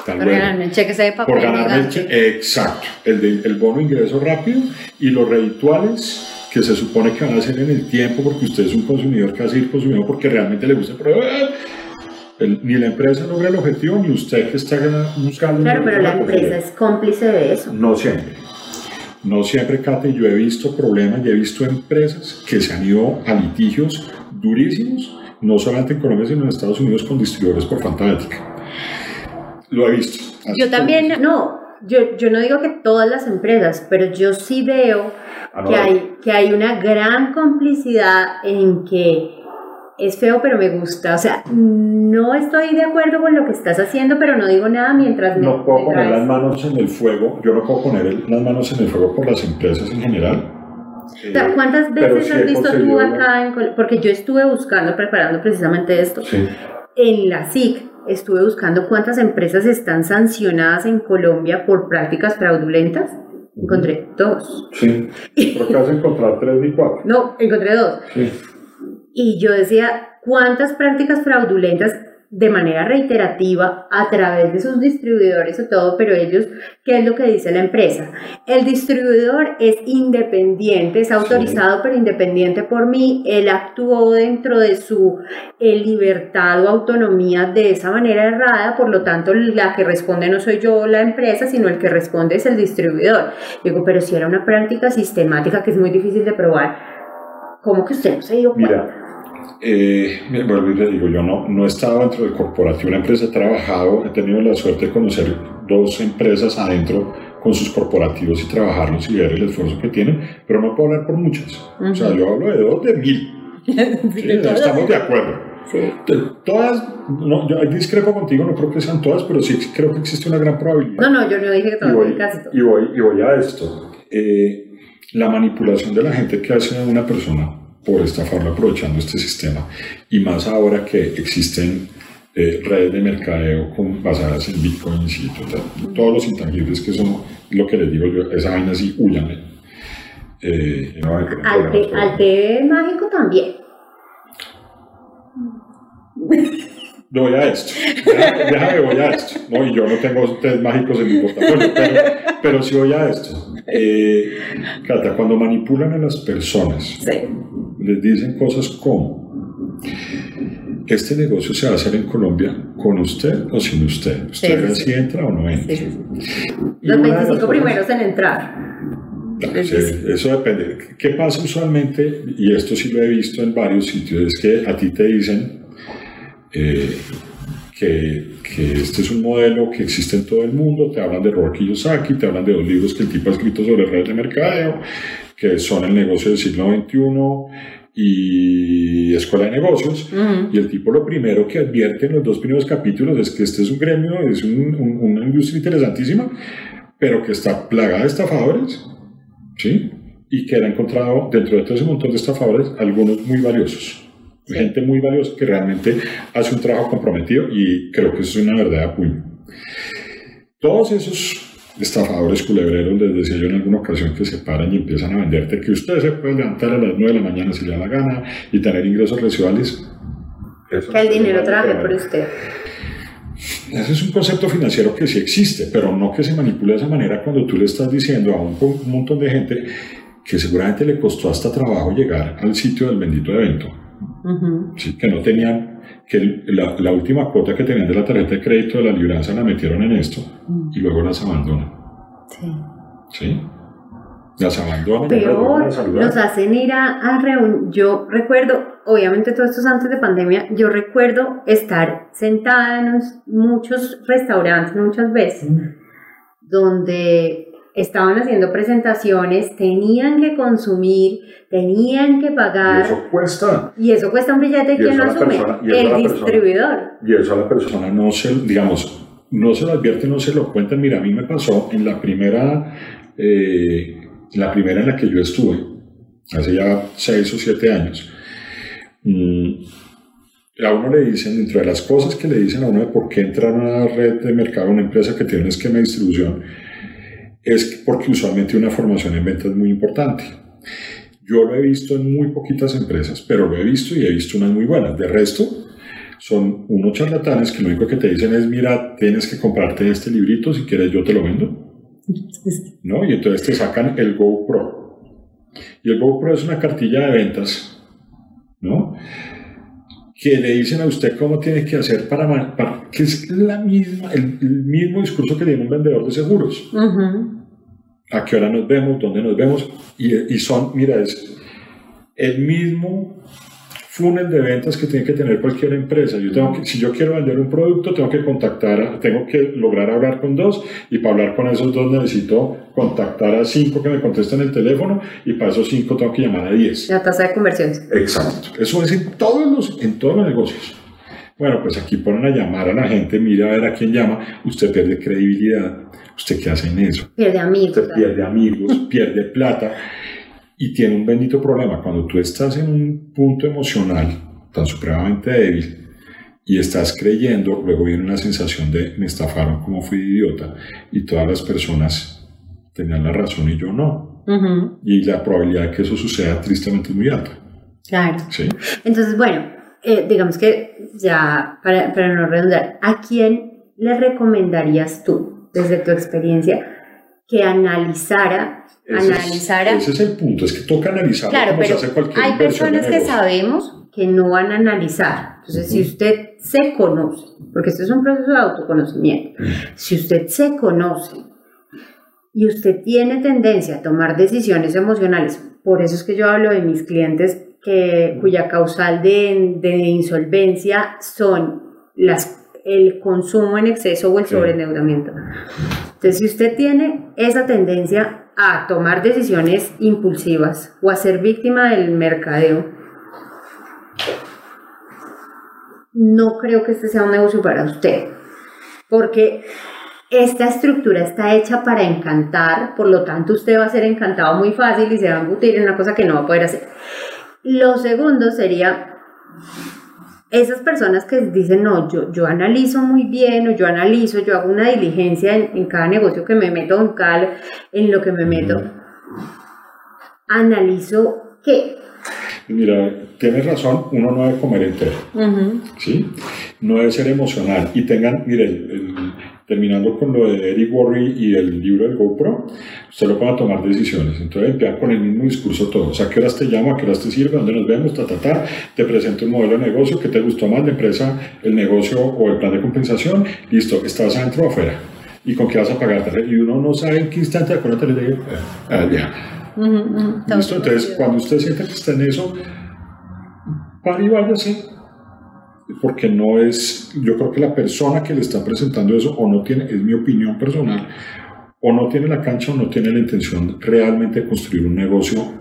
Por ganarme el cheque de papel. Por ganarme el cheque, exacto. El bono ingreso rápido y los redituales que se supone que van a hacer en el tiempo, porque usted es un consumidor que hace ir consumiendo porque realmente le gusta probar. Ni la empresa logra el objetivo, ni usted que está buscando. Claro, pero la empresa es cómplice de eso. No siempre. No siempre, Kate. Yo he visto problemas y he visto empresas que se han ido a litigios durísimos, no solamente en Colombia, sino en Estados Unidos, con distribuidores por falta de ética. Lo he visto. Yo también, yo no digo que todas las empresas, pero yo sí veo que hay una gran complicidad en que es feo, pero me gusta. O sea, no estoy de acuerdo con lo que estás haciendo, pero no digo nada mientras no puedo poner las manos en el fuego. Yo no puedo poner las manos en el fuego por las empresas en general. O sea, ¿cuántas veces has visto tú acá? Porque yo estuve preparando precisamente esto. Sí. En la SIC. Estuve buscando cuántas empresas están sancionadas en Colombia por prácticas fraudulentas. Encontré 2. Sí, porque vas a encontrar 3 ni 4. No, encontré 2. Sí. Y yo decía, ¿cuántas prácticas fraudulentas de manera reiterativa a través de sus distribuidores o todo? Pero ellos, ¿qué es lo que dice la empresa? El distribuidor es independiente, es autorizado, sí, pero independiente por mí. Él actuó dentro de su libertad o autonomía de esa manera errada, por lo tanto la que responde no soy yo la empresa, sino el que responde es el distribuidor. Digo, pero si era una práctica sistemática que es muy difícil de probar, ¿cómo que usted no se dio cuenta? Mira, digo, yo no he estado dentro del corporativo, una empresa, he trabajado, he tenido la suerte de conocer dos empresas adentro con sus corporativos y trabajarlos y ver el esfuerzo que tienen, pero no puedo hablar por muchas. Uh-huh. O sea, yo hablo de 2 de 1000. ¿Sí? Estamos de acuerdo. Sí. Todas, no, yo discrepo contigo, no creo que sean todas, pero sí creo que existe una gran probabilidad. No, yo no dije que todas, casi todas. Y voy a esto. La manipulación de la gente que hace una persona por estafarla aprovechando este sistema, y más ahora que existen redes de mercadeo basadas en bitcoins y todos los intangibles que son, lo que les digo yo, esa vaina sí, húyanle. No al té mágico también. Voy a esto, déjame, voy a esto. No, y yo no tengo test mágicos en mi portafolio, pero sí voy a esto. Cata, cuando manipulan a las personas, sí, les dicen cosas como: este negocio se va a hacer en Colombia con usted o sin usted. ¿Usted sí entra o no entra? Sí. Los 25 primeros en entrar. Eso depende. ¿Qué pasa usualmente? Y esto sí lo he visto en varios sitios, es que a ti te dicen que este es un modelo que existe en todo el mundo, te hablan de Robert Kiyosaki, te hablan de 2 libros que el tipo ha escrito sobre redes de mercadeo, que son el negocio del siglo XXI y escuela de negocios, uh-huh, y el tipo lo primero que advierte en los 2 primeros capítulos es que este es un gremio, es una industria interesantísima, pero que está plagada de estafadores, ¿sí? Y que era encontrado dentro de todo ese montón de estafadores, algunos muy valiosos. Gente muy valiosa que realmente hace un trabajo comprometido, y creo que eso es una verdadera puño. Todos esos estafadores culebreros, les decía yo en alguna ocasión, que se paran y empiezan a venderte que usted se puede levantar a las 9 de la mañana si le da la gana y tener ingresos residuales. Eso que el dinero trabaje por usted. Ese es un concepto financiero que sí existe, pero no que se manipule de esa manera cuando tú le estás diciendo a un montón de gente que seguramente le costó hasta trabajo llegar al sitio del bendito evento. Uh-huh. Sí, que no tenían, que la última cuota que tenían de la tarjeta de crédito de la libranza la metieron en esto, uh-huh, y luego las abandonan. Sí. ¿Sí? Las abandonan. Peor, nos hacen ir a reunir. Yo recuerdo, obviamente todo esto es antes de pandemia, yo recuerdo estar sentada en muchos restaurantes muchas veces, uh-huh, donde estaban haciendo presentaciones, tenían que consumir, tenían que pagar. Y eso cuesta. Y eso cuesta un billete. ¿Quién lo asume? El distribuidor. Y eso a la persona no se, digamos, no se lo advierte, no se lo cuentan. Mira, a mí me pasó en la primera en la que yo estuve, hace ya 6 o 7 años. A uno le dicen, dentro de las cosas que le dicen a uno de por qué entrar a una red de mercado, a una empresa que tiene un esquema de distribución, es porque usualmente una formación en venta es muy importante. Yo lo he visto en muy poquitas empresas, pero lo he visto y he visto unas muy buenas. De resto, son unos charlatanes que lo único que te dicen es, mira, tienes que comprarte este librito, si quieres yo te lo vendo, ¿no? Y entonces te sacan el GoPro. Y el GoPro es una cartilla de ventas, ¿no?, que le dicen a usted cómo tiene que hacer para que es el mismo discurso que le dio un vendedor de seguros. Uh-huh. ¿A qué hora nos vemos? ¿Dónde nos vemos? Y son, mira, es el mismo funnel de ventas que tiene que tener cualquier empresa. Yo tengo que, si yo quiero vender un producto, tengo que lograr hablar con 2, y para hablar con esos 2 necesito contactar a 5 que me contesten el teléfono, y para esos 5 tengo que llamar a 10. La tasa de conversiones. Exacto. Eso es en todos los negocios. Bueno, pues aquí ponen a llamar a la gente, mira a ver a quién llama, usted pierde credibilidad. ¿Usted qué hace en eso? Pierde amigos. Usted pierde amigos, pierde plata. Y tiene un bendito problema. Cuando tú estás en un punto emocional tan supremamente débil y estás creyendo, luego viene una sensación de me estafaron, como fui idiota, y todas las personas tenían la razón y yo no. Uh-huh. Y la probabilidad de que eso suceda tristemente es muy alta. Claro. Sí. Entonces, bueno, digamos que ya para no redundar, ¿a quién le recomendarías tú, desde tu experiencia, que analizara? Ese es el punto, es que toca analizar. Claro, como pero se hace cualquier hay personas que sabemos que no van a analizar. Entonces, si usted se conoce, porque esto es un proceso de autoconocimiento, si usted se conoce y usted tiene tendencia a tomar decisiones emocionales, por eso es que yo hablo de mis clientes cuya causal de insolvencia son el consumo en exceso o el sobreendeudamiento. Entonces, si usted tiene esa tendencia a tomar decisiones impulsivas o a ser víctima del mercadeo, no creo que este sea un negocio para usted, porque esta estructura está hecha para encantar, por lo tanto usted va a ser encantado muy fácil y se va a embutir en una cosa que no va a poder hacer. Lo segundo sería esas personas que dicen, no, yo analizo muy bien, o yo hago una diligencia en cada negocio que me meto, en lo que me meto. ¿Analizo qué? Mira, tienes razón, uno no debe comer entero, ¿sí? No debe ser emocional. Y tengan, mire, terminando con lo de Eric Worre y el libro del GoPro, usted lo puede tomar decisiones. Entonces, emplear con el mismo discurso todo. O sea, ¿a qué horas te llamo? ¿A qué horas te sirve? ¿Dónde nos vemos? Te presento un modelo de negocio. ¿Qué te gustó más? ¿La empresa, el negocio o el plan de compensación? Listo, ¿estás adentro o afuera? ¿Y con qué vas a pagar? Y uno no sabe en qué instante, acuérdate, le digo, ya. ¿Listo? Entonces, cuando usted sienta que está en eso, para y váyase. Porque no es, yo creo que la persona que le está presentando eso o no tiene, es mi opinión personal, o no tiene la cancha o no tiene la intención realmente de construir un negocio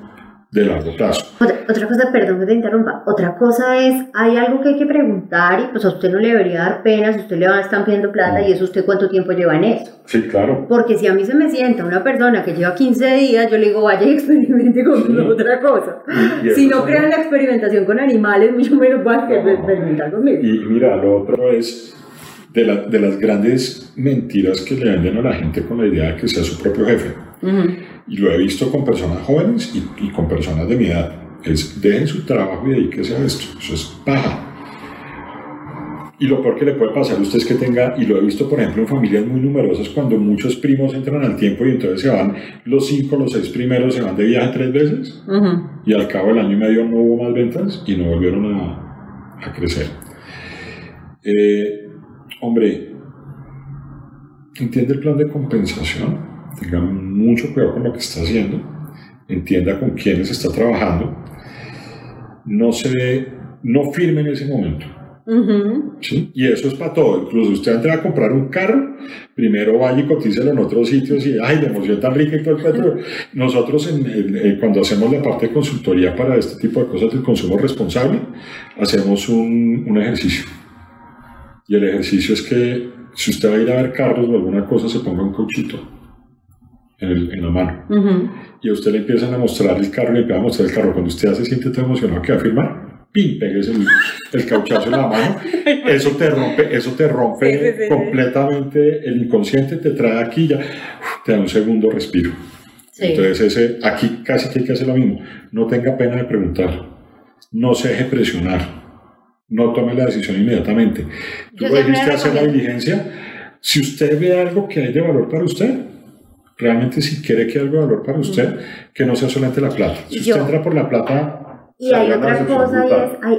de largo plazo. Otra cosa, perdón que te interrumpa, otra cosa es, hay algo que hay que preguntar y pues a usted no le debería dar pena si usted le van a estar pidiendo plata y eso usted cuánto tiempo lleva en eso. Sí, claro. Porque si a mí se me sienta una persona que lleva 15 días, yo le digo, vaya y experimente con otra cosa. Y si no crean la experimentación con animales, mucho menos va a experimentar conmigo. Y mira, lo otro es de las grandes mentiras que le venden a la gente con la idea de que sea su propio jefe. Y lo he visto con personas jóvenes y con personas de mi edad, es dejen su trabajo y dedíquese a esto, eso es paja. Y lo peor que le puede pasar a usted es que tenga, y lo he visto por ejemplo en familias muy numerosas, cuando muchos primos entran al tiempo y entonces se van los 5, los 6 primeros, se van de viaje 3 veces y al cabo del año y medio no hubo más ventas y no volvieron a crecer. Hombre, ¿entiende el plan de compensación? Tenga mucho cuidado con lo que está haciendo, entienda con quiénes está trabajando, no firme en ese momento. ¿Sí? Y eso es para todo, incluso usted antes de comprar un carro, primero vaya y cotícelo en otros sitios y ¡ay, la emoción tan rica y todo el petróleo! Nosotros cuando hacemos la parte de consultoría para este tipo de cosas del consumo responsable, hacemos un ejercicio, y el ejercicio es que si usted va a ir a ver carros o alguna cosa, se ponga un cauchito en la mano y a usted le empiezan a mostrar el carro, cuando usted se siente tan emocionado que va a firmar, ¡pim!, pegues el cauchazo en la mano. Eso te rompe sí. completamente el inconsciente, te trae aquí, ya te da un segundo respiro. Entonces aquí casi que hay que hacer lo mismo. No tenga pena de preguntar, no se deje presionar, no tome la decisión inmediatamente. Tú dijiste hacer la diligencia. Si usted ve algo que hay de valor para usted, realmente si quiere que haya algo de valor para usted, que no sea solamente la plata. Si usted entra por la plata... Y hay otra cosa,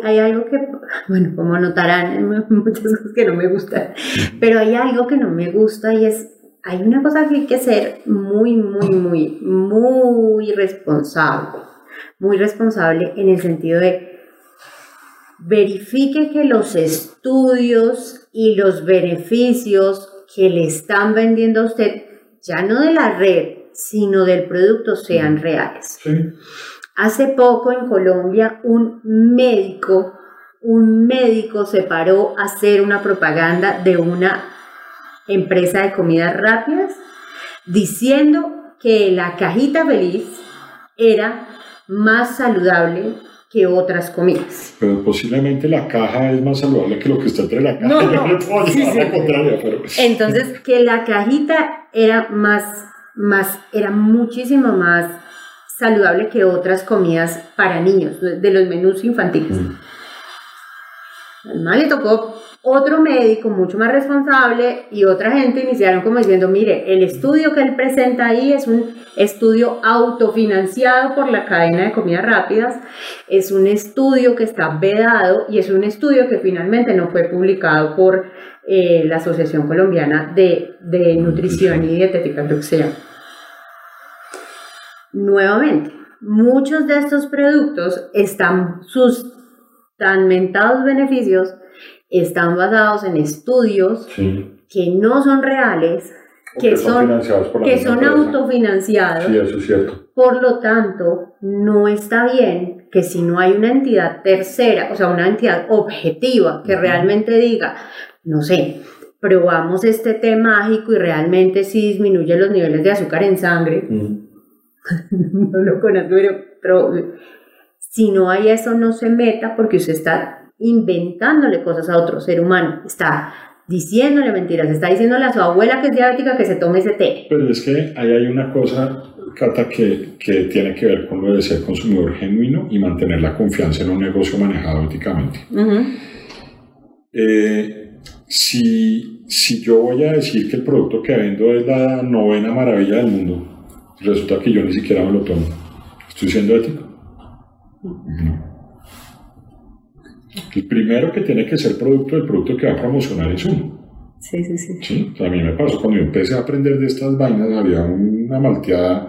hay algo que, bueno, como notarán, muchas cosas que no me gustan, pero hay algo que no me gusta y es, hay una cosa que hay que ser muy responsable. Muy responsable en el sentido de verifique que los estudios y los beneficios que le están vendiendo a usted, ya no de la red, sino del producto, sean reales. Hace poco en Colombia un médico se paró a hacer una propaganda de una empresa de comidas rápidas diciendo que la cajita feliz era más saludable que otras comidas. Pero posiblemente la caja es más saludable que lo que está entre la caja. Entonces, que la cajita era muchísimo más saludable que otras comidas para niños, de los menús infantiles. Además le tocó otro médico mucho más responsable y otra gente iniciaron como diciendo, mire, el estudio que él presenta ahí es un estudio autofinanciado por la cadena de comidas rápidas, es un estudio que está vedado y es un estudio que finalmente no fue publicado por la Asociación Colombiana de Nutrición y Dietética, creo que sea. Nuevamente, muchos de estos productos están sustentados beneficios, están basados en estudios que no son reales, que son autofinanciados. Sí, eso es cierto. Por lo tanto, no está bien que si no hay una entidad tercera, o sea, una entidad objetiva que realmente diga, no sé, probamos este té mágico y realmente sí disminuye los niveles de azúcar en sangre. No lo conozco, pero si no hay eso, no se meta, porque usted está inventándole cosas a otro ser humano, está diciéndole mentiras, está diciéndole a su abuela que es diabética que se tome ese té. Pero es que ahí hay una cosa, Cata, que tiene que ver con lo de ser consumidor genuino y mantener la confianza en un negocio manejado éticamente. Si yo voy a decir que el producto que vendo es la novena maravilla del mundo, resulta que yo ni siquiera me lo tomo, ¿estoy siendo ético? No. El primero que tiene que ser producto del producto que va a promocionar es uno. Sí. O sea, a mí me pasó cuando yo empecé a aprender de estas vainas, había una malteada.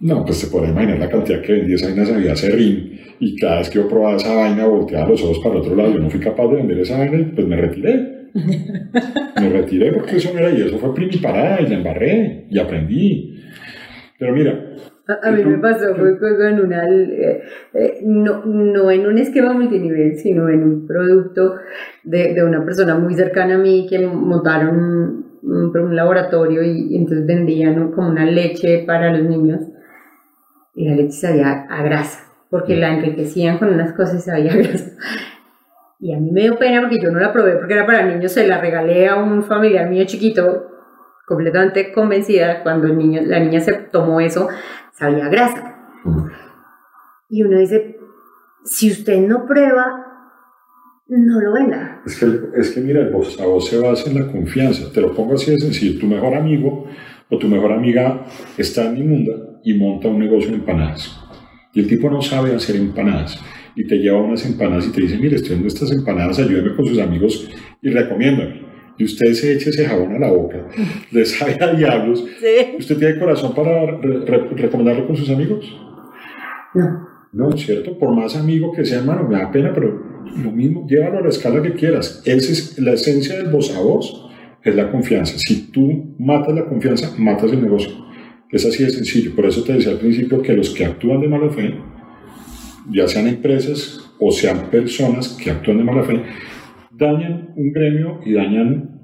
No, pues te podrás imaginar la cantidad que vendía esa vaina, sabía serrín. Y cada vez que yo probaba esa vaina, volteaba los ojos para el otro lado. Yo no fui capaz de vender esa vaina y pues me retiré. Porque eso no era, y eso fue primiparada y la embarré y aprendí. Pero mira, a mí me pasó en una, no en un esquema multinivel, sino en un producto de una persona muy cercana a mí que montaron un laboratorio y entonces vendían como una leche para los niños y la leche sabía a grasa porque la enriquecían con unas cosas y sabía a grasa. Y a mí me dio pena porque yo no la probé porque era para niños, se la regalé a un familiar mío chiquito, completamente convencida cuando la niña se tomó eso, sabía grasa. Y uno dice, si usted no prueba, no lo venda. Es que mira, el voz a voz se basa en la confianza. Te lo pongo así de sencillo. Tu mejor amigo o tu mejor amiga está en inmunda y monta un negocio de empanadas. Y el tipo no sabe hacer empanadas. Y te lleva unas empanadas y te dice, mire, estoy haciendo estas empanadas, ayúdeme con sus amigos y recomiéndame. Y usted se echa ese jabón a la boca, le sabe a diablos. Sí. ¿Usted tiene corazón para recomendarlo con sus amigos? No. No, ¿cierto? Por más amigo que sea, hermano, me da pena, pero lo mismo, llévalo a la escala que quieras. Esa es la esencia del voz a voz, es la confianza. Si tú matas la confianza, matas el negocio. Es así de sencillo. Por eso te decía al principio que los que actúan de mala fe, ya sean empresas o sean personas que actúan de mala fe, dañan un gremio y dañan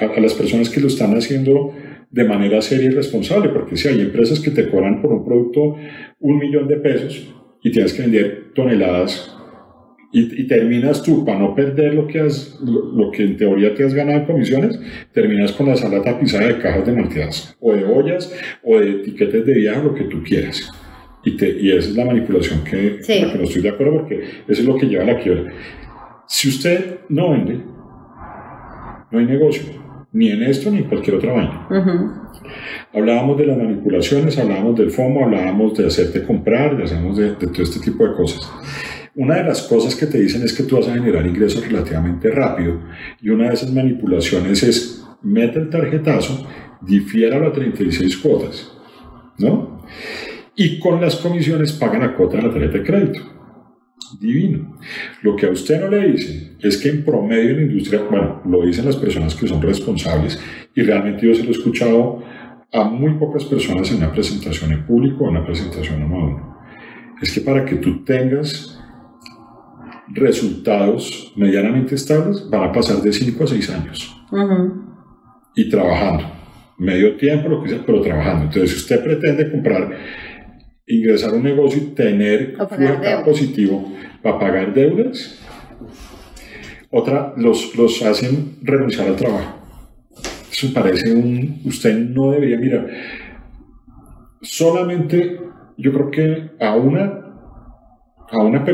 a las personas que lo están haciendo de manera seria y responsable, porque si hay empresas que te cobran por un producto $1,000,000 y tienes que vender toneladas y terminas tú, para no perder lo que en teoría te has ganado en comisiones, terminas con la sala tapizada de cajas de malteadas o de ollas o de etiquetes de viaje, lo que tú quieras. Y esa es la manipulación con la que no estoy de acuerdo, porque eso es lo que lleva a la quiebra. Si usted no vende, no hay negocio, ni en esto ni en cualquier otra vaina. Hablábamos de las manipulaciones, hablábamos del FOMO, hablábamos de hacerte comprar, de todo este tipo de cosas. Una de las cosas que te dicen es que tú vas a generar ingresos relativamente rápido, y una de esas manipulaciones es, mete el tarjetazo, difiéralo a 36 cuotas, ¿no? Y con las comisiones paga la cuota de la tarjeta de crédito. Divino. Lo que a usted no le dicen es que en promedio en la industria, bueno, lo dicen las personas que son responsables, y realmente yo se lo he escuchado a muy pocas personas en una presentación en público o en una presentación uno a uno, es que para que tú tengas resultados medianamente estables van a pasar de 5 a 6 años y trabajando medio tiempo, lo que sea, pero trabajando. Entonces, si usted pretende ingresar a un negocio y tener flujo positivo para pagar deudas, los hacen renunciar al trabajo. Eso parece usted no debería, mira, solamente, yo creo que a una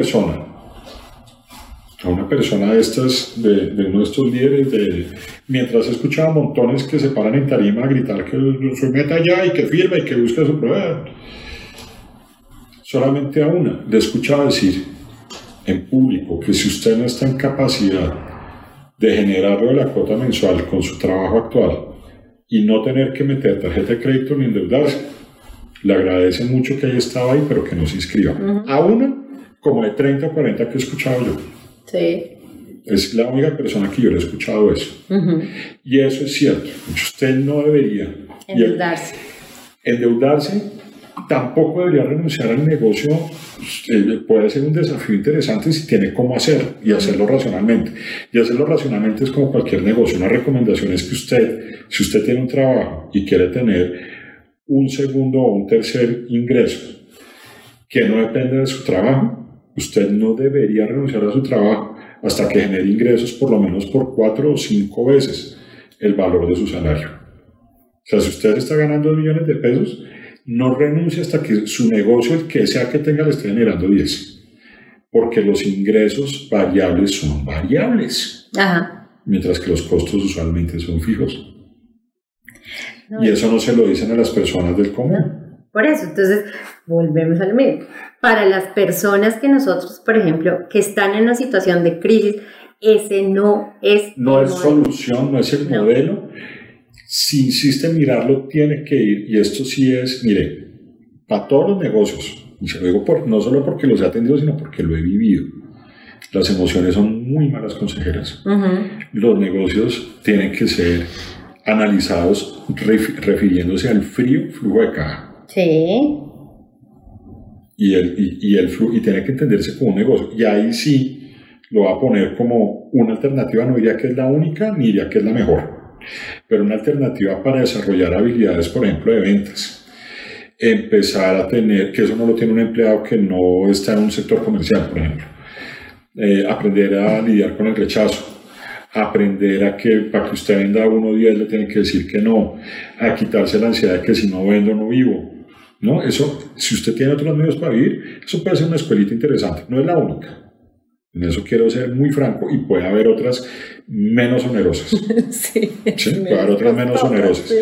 persona de estas, de uno de estos líderes, mientras escuchaba montones que se paran en tarima a gritar que se meta ya y que firme y que busque su prueba, solamente a una le escuchaba decir en público que si usted no está en capacidad de generarle la cuota mensual con su trabajo actual y no tener que meter tarjeta de crédito ni endeudarse, le agradece mucho que haya estado ahí, pero que no se inscriba. A una como de 30 o 40 que he escuchado yo. Sí. Es la única persona que yo le he escuchado eso. Y eso es cierto. Usted no debería endeudarse. Tampoco debería renunciar al negocio. Puede ser un desafío interesante si tiene cómo hacerlo y hacerlo racionalmente. Y hacerlo racionalmente es como cualquier negocio. Una recomendación es que usted, si usted tiene un trabajo y quiere tener un segundo o un tercer ingreso que no depende de su trabajo, usted no debería renunciar a su trabajo hasta que genere ingresos por lo menos por 4 o 5 veces el valor de su salario. O sea, si usted está ganando 2 millones de pesos, no renuncie hasta que su negocio, el que sea que tenga, le esté generando 10, porque los ingresos variables son variables, mientras que los costos usualmente son fijos. Y eso no se lo dicen a las personas del común. Por eso, entonces, volvemos al mismo. Para las personas que nosotros, por ejemplo, que están en una situación de crisis, ese no es solución, no es el modelo. Si insiste en mirarlo, tiene que ir. Y esto sí es, mire, para todos los negocios, y se lo digo no solo porque los he atendido, sino porque lo he vivido. Las emociones son muy malas consejeras. Los negocios tienen que ser analizados refiriéndose al frío flujo de caja. Sí. Y tiene que entenderse como un negocio. Y ahí sí lo va a poner como una alternativa. No diría que es la única, ni diría que es la mejor, pero una alternativa para desarrollar habilidades, por ejemplo, de ventas. Empezar a tener, que eso no lo tiene un empleado que no está en un sector comercial, por ejemplo. Aprender a lidiar con el rechazo. Aprender a que para que usted venda 1 o 10 le tienen que decir que no, a quitarse la ansiedad de que si no vendo no vivo, ¿no? Eso, si usted tiene otros medios para vivir, eso puede ser una escuelita interesante, no es la única, en eso quiero ser muy franco, y puede haber otras menos onerosas, puede haber otras menos onerosas,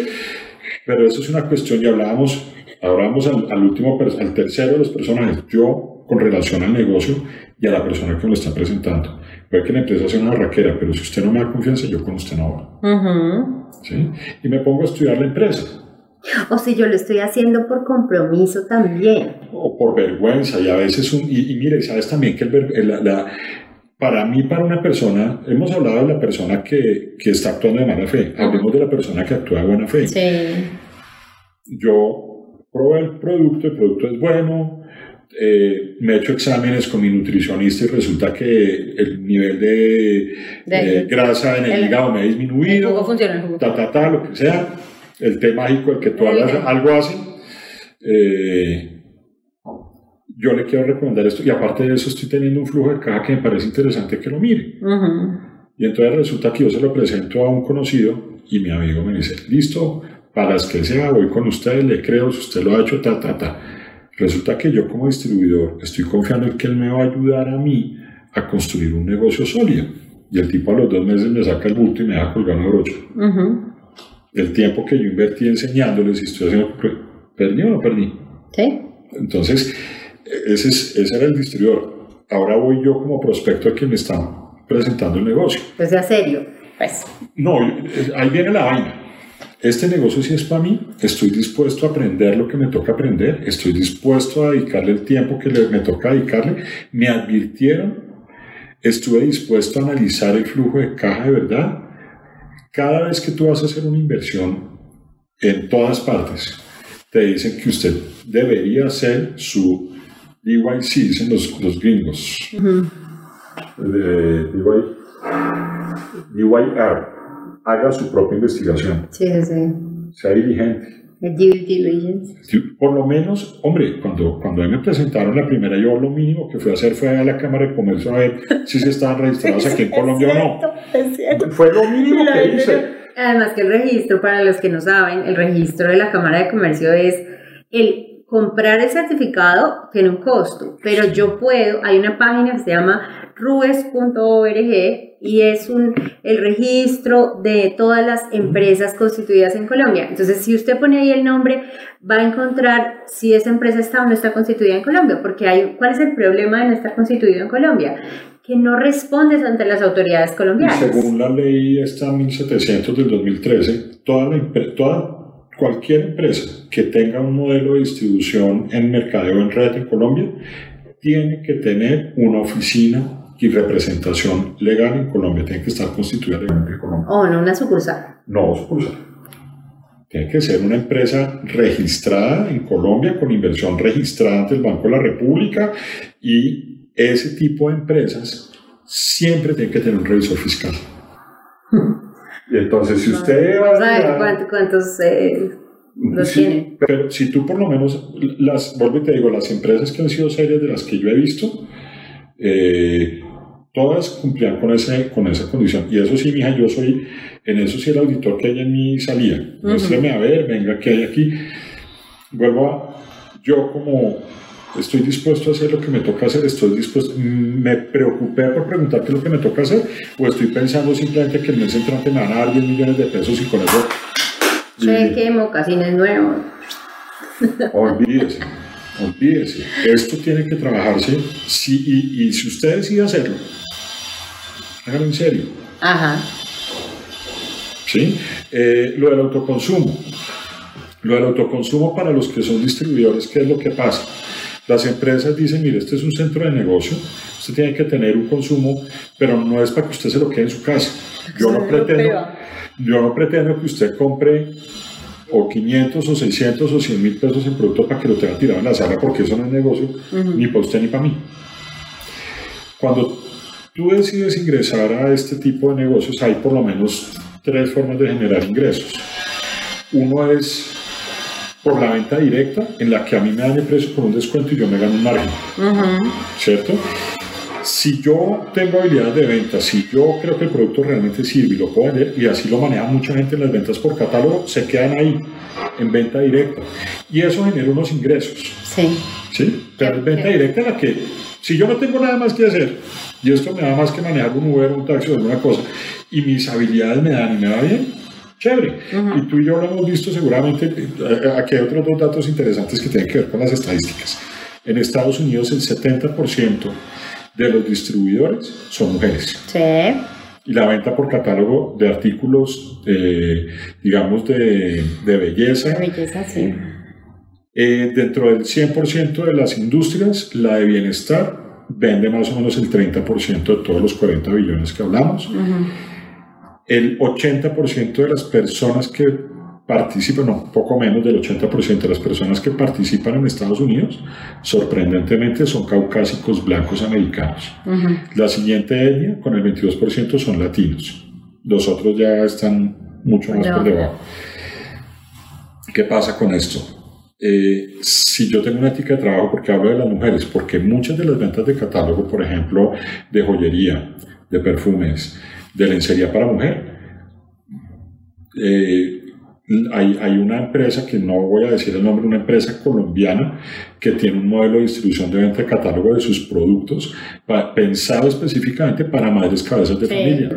pero eso es una cuestión, y hablábamos al tercero de los personajes, yo con relación al negocio y a la persona que me lo está presentando. Puede que la empresa sea una raquera, pero si usted no me da confianza, yo con usted no hablo. ¿Sí? Y me pongo a estudiar la empresa. O si yo lo estoy haciendo por compromiso también. O por vergüenza, y a veces, mire, sabes también que para una persona, hemos hablado de la persona que está actuando de mala fe, hablemos de la persona que actúa de buena fe. Sí. Yo probé el producto es bueno. Me he hecho exámenes con mi nutricionista y resulta que el nivel de grasa en el hígado me ha disminuido. El jugo funciona, lo que sea. El té mágico, el que tú hablas, algo así. Yo le quiero recomendar esto. Y aparte de eso, estoy teniendo un flujo de caja que me parece interesante que lo mire. Y entonces resulta que yo se lo presento a un conocido y mi amigo me dice, listo, para las que sea, voy con ustedes, le creo, si usted lo ha hecho, Resulta que yo como distribuidor estoy confiando en que él me va a ayudar a mí a construir un negocio sólido. Y el tipo a los 2 meses me saca el bulto y me deja colgar una brocha. El tiempo que yo invertí enseñándoles y estoy haciendo... ¿Perdí o no perdí? Sí. Entonces, ese era el distribuidor. Ahora voy yo como prospecto a quien me está presentando el negocio. Pues sea serio, pues. No, ahí viene la vaina. Este negocio sí es para mí, estoy dispuesto a aprender lo que me toca aprender, estoy dispuesto a dedicarle el tiempo que me toca dedicarle, me advirtieron, estuve dispuesto a analizar el flujo de caja de verdad. Cada vez que tú vas a hacer una inversión, en todas partes, te dicen que usted debería hacer su DYC, dicen los gringos, DYR. Haga su propia investigación. Sea diligente. Due diligence. Por lo menos, hombre, cuando me presentaron la primera, yo lo mínimo que fui a hacer fue a la Cámara de Comercio a ver si se estaban registrados aquí en Colombia o no. Fue lo mínimo que hice. Además que el registro, para los que no saben, el registro de la Cámara de Comercio es el comprar el certificado tiene un costo, pero yo puedo, hay una página que se llama rubes.org y es el registro de todas las empresas constituidas en Colombia. Entonces, si usted pone ahí el nombre, va a encontrar si esa empresa está o no está constituida en Colombia, porque ¿cuál es el problema de no estar constituido en Colombia? Que no respondes ante las autoridades colombianas. Según la ley esta 1700 del 2013, cualquier empresa que tenga un modelo de distribución en mercadeo en red en Colombia tiene que tener una oficina y representación legal en Colombia, tiene que estar constituida legalmente en Colombia. Oh, no una sucursal. No sucursal. Tiene que ser una empresa registrada en Colombia, con inversión registrada ante el Banco de la República, y ese tipo de empresas siempre tienen que tener un revisor fiscal. Y entonces, si usted va a ¿cuántos los tiene? Pero si tú por lo menos, vuelvo y te digo, las empresas que han sido serias de las que yo he visto, todas cumplían con esa condición. Y eso sí, mija, yo soy, en eso sí, el auditor que hay en mí salía. Uh-huh. Muéstrame, a ver, venga, ¿qué hay aquí? Yo como estoy dispuesto a hacer lo que me toca hacer, me preocupé por preguntarte lo que me toca hacer, o estoy pensando simplemente que el mes entrante me van a dar 10 millones de pesos y con eso... Cheque, mocasines nuevos. Olvídese. Olvídese, esto tiene que trabajarse, y si usted decide hacerlo, hágalo en serio. Ajá. ¿Sí? Lo del autoconsumo. Lo del autoconsumo para los que son distribuidores, ¿qué es lo que pasa? Las empresas dicen, mire, este es un centro de negocio, usted tiene que tener un consumo, pero no es para que usted se lo quede en su casa. Yo no pretendo que usted compre o 500 o 600 o 100 mil pesos en producto para que lo tenga tirado en la sala, porque eso no es negocio, uh-huh, ni para usted ni para mí. Cuando tú decides ingresar a este tipo de negocios, hay por lo menos tres formas de generar ingresos. Uno es por la venta directa, en la que a mí me dan el precio por un descuento y yo me gano un margen, uh-huh, ¿cierto? Si yo tengo habilidades de venta, si yo creo que el producto realmente sirve y lo puedo vender, y así lo maneja mucha gente en las ventas por catálogo, se quedan ahí, en venta directa. Y eso genera unos ingresos. Sí. ¿Sí? Pero es venta directa en la que, si yo no tengo nada más que hacer, y esto me da más que manejar un Uber, un taxi o alguna cosa, y mis habilidades me dan y me va bien, chévere. Uh-huh. Y tú y yo lo hemos visto seguramente. Aquí hay otros dos datos interesantes que tienen que ver con las estadísticas. En Estados Unidos el 70% de los distribuidores son mujeres. Sí. Y la venta por catálogo de artículos, digamos, de belleza. De belleza, sí. Dentro del 100% de las industrias, la de bienestar vende más o menos el 30% de todos los 40 billones que hablamos. Uh-huh. El 80% de las personas que participan, poco menos del 80% de las personas que participan en Estados Unidos, sorprendentemente son caucásicos, blancos americanos. Uh-huh. La siguiente etnia, con el 22%, son latinos. Los otros ya están mucho más por debajo. ¿Qué pasa con esto? Si yo tengo una ética de trabajo, porque hablo de las mujeres, porque muchas de las ventas de catálogo, por ejemplo, de joyería, de perfumes, de lencería para mujer, hay una empresa, que no voy a decir el nombre, una empresa colombiana que tiene un modelo de distribución de venta de catálogo de sus productos pensado específicamente para madres cabezas de familia.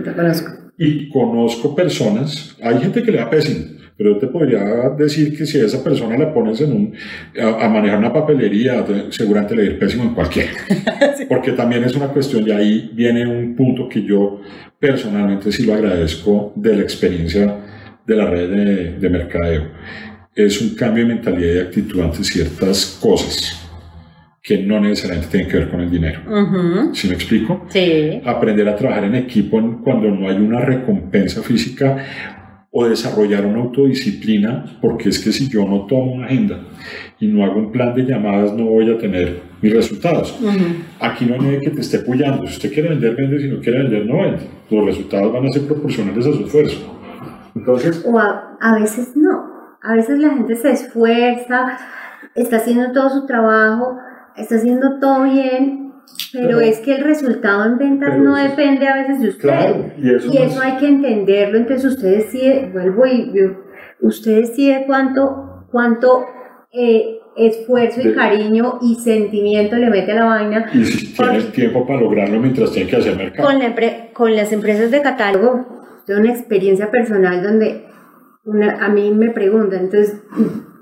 Y conozco personas, hay gente que le da pésimo, pero yo te podría decir que si a esa persona la pones a manejar una papelería, seguramente le va a ir pésimo en cualquiera. Sí. Porque también es una cuestión, y ahí viene un punto que yo personalmente sí lo agradezco de la experiencia de la red de mercadeo. Es un cambio de mentalidad y de actitud ante ciertas cosas que no necesariamente tienen que ver con el dinero. Uh-huh. ¿Sí me explico? Sí. Aprender a trabajar en equipo cuando no hay una recompensa física, o desarrollar una autodisciplina, porque es que si yo no tomo una agenda y no hago un plan de llamadas, no voy a tener mis resultados. Uh-huh. Aquí no hay nadie que te esté apoyando. Si usted quiere vender, vende. Si no quiere vender, no vende. Los resultados van a ser proporcionales a su esfuerzo. Entonces, o a veces no, a veces la gente se esfuerza, está haciendo todo su trabajo, está haciendo todo bien, pero es que el resultado en ventas no depende a veces de usted. Claro, y eso hay que entenderlo. Entonces usted decide, usted decide cuánto esfuerzo y cariño y sentimiento le mete a la vaina. Y si tienes tiempo para lograrlo mientras tienes que hacer mercado. Con las empresas de catálogo, tengo una experiencia personal donde a mí me preguntan, entonces,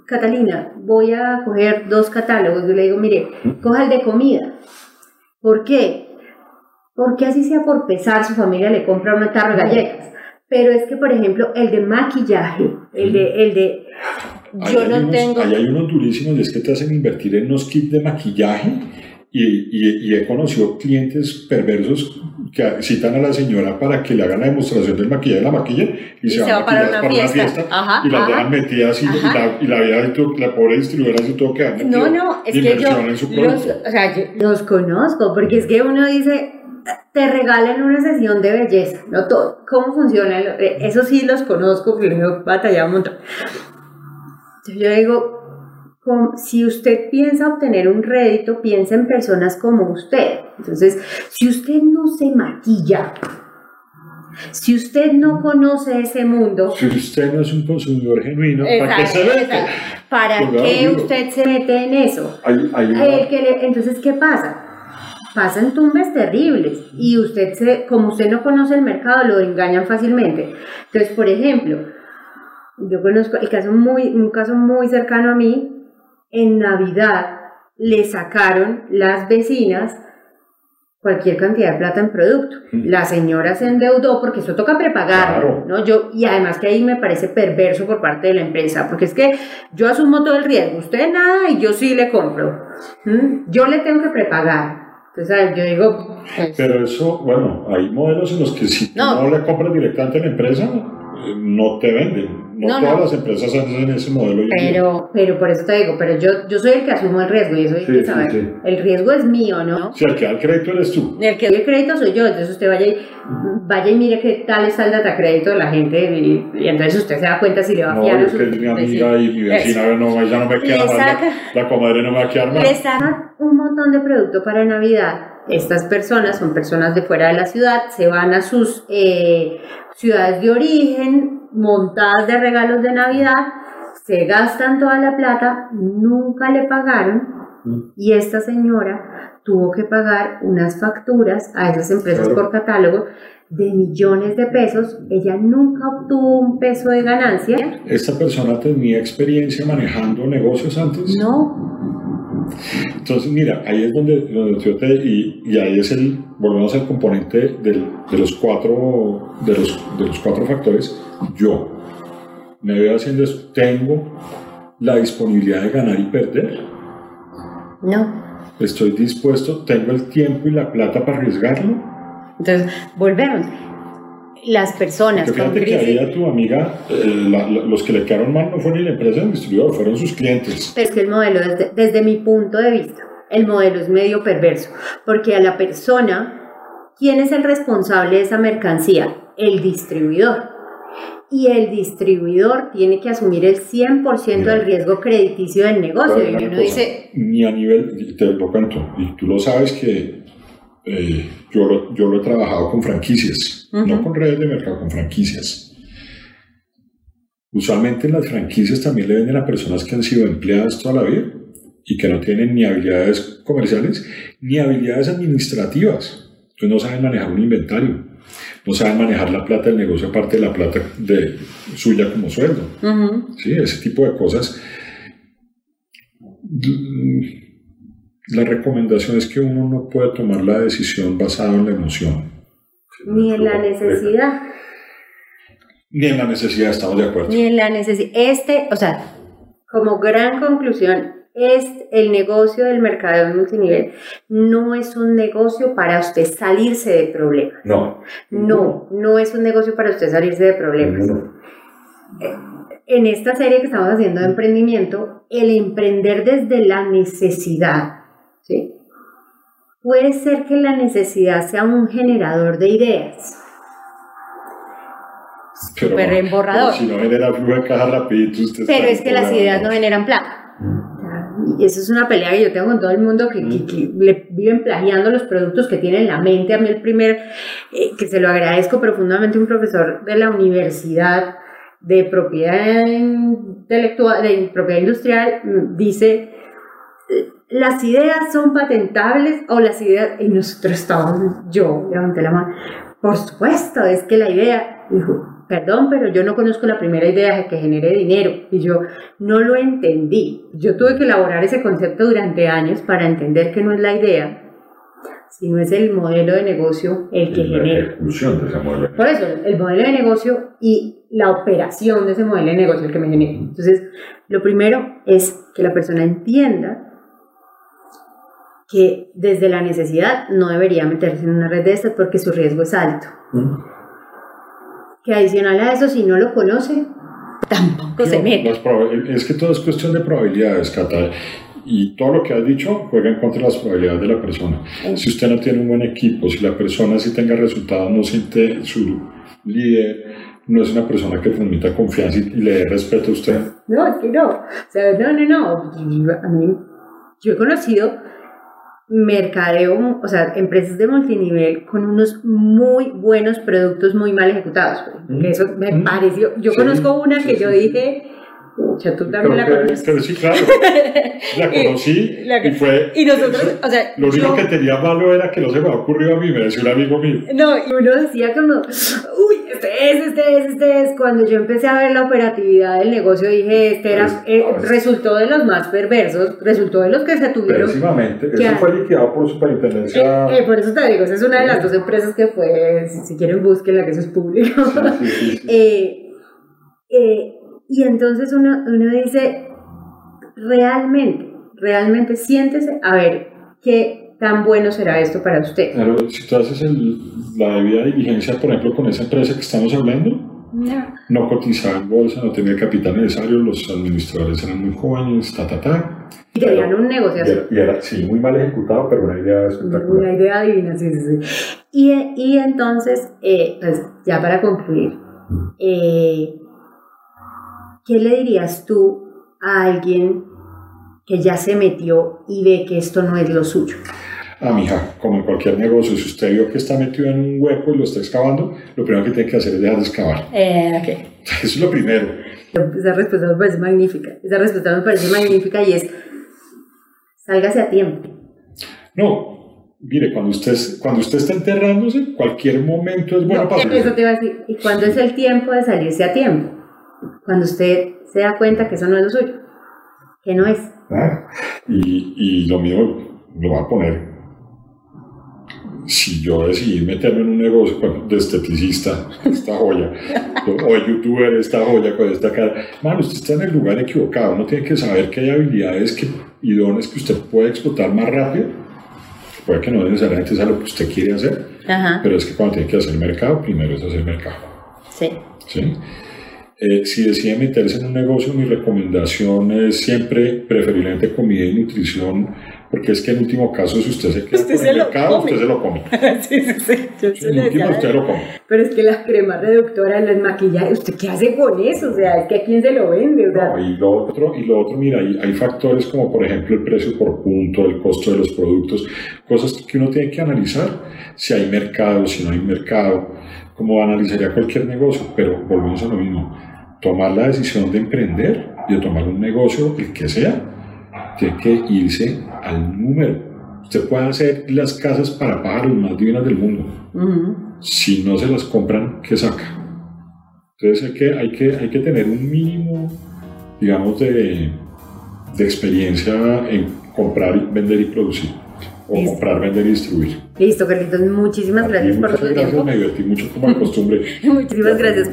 Catalina, voy a coger dos catálogos. Yo le digo, mire, coja el de comida. ¿Por qué? Porque así sea por pesar, su familia le compra una tarra de galletas. Pero es que, por ejemplo, el de maquillaje, Ahí hay unos durísimos, y es que te hacen invertir en unos kits de maquillaje. Y he conocido clientes perversos que citan a la señora para que le hagan la demostración del maquillaje de la maquilla y se va para una fiesta ajá, y la dejan metida así y la pobre distribuidora se tuvo que dar metida. No, es que yo los conozco, porque es que uno dice, te regalan una sesión de belleza, no todo, cómo funciona, eso sí los conozco, porque yo batallaba un montón. Entonces yo digo, si usted piensa obtener un rédito, piensa en personas como usted. Entonces, si usted no se maquilla, si usted no conoce ese mundo, si usted no es un consumidor genuino, ¿para qué se mete? ¿Para qué usted se mete en eso? Entonces, ¿qué pasa? Pasan tumbas terribles y usted, como usted no conoce el mercado, lo engañan fácilmente. Entonces, por ejemplo, yo conozco un caso muy cercano a mí. En Navidad le sacaron las vecinas cualquier cantidad de plata en producto. La señora se endeudó porque eso toca prepagarlo, ¿no? Y además que ahí me parece perverso por parte de la empresa, porque es que yo asumo todo el riesgo, usted nada y yo sí le compro. Yo le tengo que prepagar. Entonces, yo digo... Pero eso, bueno, hay modelos en los que si no le compras directamente a la empresa, no te venden. No todas las empresas hacen ese modelo. Pero por eso te digo, pero yo soy el que asumo el riesgo y eso hay que saber. Sí. El riesgo es mío, ¿no? Si el que da el crédito eres tú. El que da el crédito soy yo, entonces usted vaya y mire qué tal está el data crédito de la gente y entonces usted se da cuenta si le va a fiar. No, es que mi amiga y mi vecina ya no me queda mal, la comadre no me va a quedar mal. Le sacan un montón de producto para Navidad. Estas personas son personas de fuera de la ciudad, se van a sus ciudades de origen, montadas de regalos de Navidad, se gastan toda la plata, nunca le pagaron y esta señora tuvo que pagar unas facturas a esas empresas por catálogo de millones de pesos. Ella nunca obtuvo un peso de ganancia. ¿Esta persona tenía experiencia manejando negocios antes? No. Entonces mira, ahí es donde yo y ahí es volvemos al componente de los cuatro factores. Yo me veo haciendo esto, tengo la disponibilidad de ganar y perder. No. Estoy dispuesto, tengo el tiempo y la plata para arriesgarlo. Entonces, volvemos. Las personas con crisis. Fíjate que a tu amiga, los que le quedaron mal no fue ni la empresa del distribuidor, fueron sus clientes. Pero es que el modelo, desde mi punto de vista, el modelo es medio perverso, porque a la persona, ¿quién es el responsable de esa mercancía? El distribuidor. Y el distribuidor tiene que asumir el 100% del riesgo crediticio del negocio. Y uno dice... Ni a nivel... Te lo cuento. Y tú lo sabes que yo lo he trabajado con franquicias. No con redes de mercado, con franquicias. Usualmente las franquicias también le venden a personas que han sido empleadas toda la vida y que no tienen ni habilidades comerciales ni habilidades administrativas. Entonces no saben manejar un inventario. No saben manejar la plata del negocio aparte de la plata suya como sueldo. Sí, ese tipo de cosas. La recomendación es que uno no puede tomar la decisión basada en la emoción. Ni en la necesidad. Ni en la necesidad, estamos de acuerdo. Ni en la necesidad. Como gran conclusión, el negocio del mercadeo multinivel no es un negocio para usted salirse de problemas. No es un negocio para usted salirse de problemas. En esta serie que estamos haciendo de emprendimiento, el emprender desde la necesidad, ¿sí? Puede ser que la necesidad sea un generador de ideas. Súper emborrador. Si no genera flujo de caja rapidito, usted pero es que las ideas no generan plata. Y eso es una pelea que yo tengo con todo el mundo que le viven plagiando los productos que tiene en la mente. A mí el primer, que se lo agradezco profundamente, un profesor de la universidad de propiedad industrial, dice, las ideas son patentables o las ideas, y nosotros estábamos, yo levanté la mano, por supuesto, es que la idea, dijo, perdón, pero yo no conozco la primera idea que genere dinero, y yo no lo entendí, yo tuve que elaborar ese concepto durante años para entender que no es la idea, sino es el modelo de negocio el que genera. La ejecución de ese modelo. Por eso, el modelo de negocio y la operación de ese modelo de negocio el que me genera. Entonces, lo primero es que la persona entienda que desde la necesidad no debería meterse en una red de estas porque su riesgo es alto. Que adicional a eso, si no lo conoce, tampoco se mete. Es que todo es cuestión de probabilidades, Cata. Y todo lo que has dicho juega en contra de las probabilidades de la persona. Si usted no tiene un buen equipo, si la persona sí tenga resultados, no siente su líder, no es una persona que transmita confianza y le dé respeto a usted. No, es que no. O sea, no. A mí, yo he conocido mercadeo, o sea, empresas de multinivel con unos muy buenos productos muy mal ejecutados. Eso me pareció. Yo conozco una que yo dije. O sea, tú también la conoces. Pero sí, claro. La conocí y fue. Y nosotros, eso, o sea. Lo único que tenía malo era que no se me había ocurrido a mí, me decía un amigo mío. No, y uno decía como, uy, este es. Cuando yo empecé a ver la operatividad del negocio, dije, resultó de los más perversos, resultó de los que se tuvieron. Pésimamente, eso fue liquidado por superintendencia. Por eso te digo, esa es una de las dos empresas que, pues, si quieren, búsquenla, que eso es público. Sí. Y entonces uno dice, realmente siéntese a ver qué tan bueno será esto para usted. Claro, si tú haces la debida diligencia, por ejemplo, con esa empresa que estamos hablando, no cotizaba en bolsa, no tenía el capital necesario, los administradores eran muy jóvenes, Y tenían un negocio. Y era, sí, muy mal ejecutado, pero una idea espectacular. Una idea divina, sí. Y entonces, pues ya para concluir, ¿qué le dirías tú a alguien que ya se metió y ve que esto no es lo suyo? Mija, como en cualquier negocio, si usted vio que está metido en un hueco y lo está excavando, lo primero que tiene que hacer es dejar de excavar. Okay. Eso es lo primero. Esa respuesta me parece magnífica. Y es, sálgase a tiempo. No, mire, cuando usted está enterrándose, cualquier momento es bueno para eso. Te iba a decir, ¿y cuándo es el tiempo de salirse a tiempo? Cuando usted se da cuenta que eso no es lo suyo, que no es. Y lo mío lo va a poner. Si yo decidí meterme en un negocio de esteticista, esta joya, o youtuber, esta joya con esta cara, usted está en el lugar equivocado. Uno tiene que saber que hay habilidades y dones que usted puede explotar más rápido. Puede que no necesariamente sea lo que usted quiere hacer, pero es que cuando tiene que hacer mercado, primero es hacer mercado. Sí. Si decide meterse en un negocio, mi recomendación es siempre preferiblemente comida y nutrición, porque es que en último caso, si usted se queda con el mercado, usted se lo come. Sí. En último, usted lo come. Pero es que la crema reductora, el maquillaje, ¿usted qué hace con eso? O sea, es que ¿a quién se lo vende? No, y lo otro, mira, hay factores como, por ejemplo, el precio por punto, el costo de los productos, cosas que uno tiene que analizar, si hay mercado, si no hay mercado, como analizaría cualquier negocio, pero volvemos a lo mismo. Tomar la decisión de emprender y de tomar un negocio, el que sea, tiene que irse al número. Usted puede hacer las casas para pájaros más divinas del mundo. Si no se las compran, ¿qué saca? Entonces hay que tener un mínimo, digamos, de experiencia en comprar, vender y producir. O listo. Comprar, vender y distribuir. Listo, Carlitos, muchísimas gracias por tu tiempo. Me divertí mucho como de costumbre. Muchísimas gracias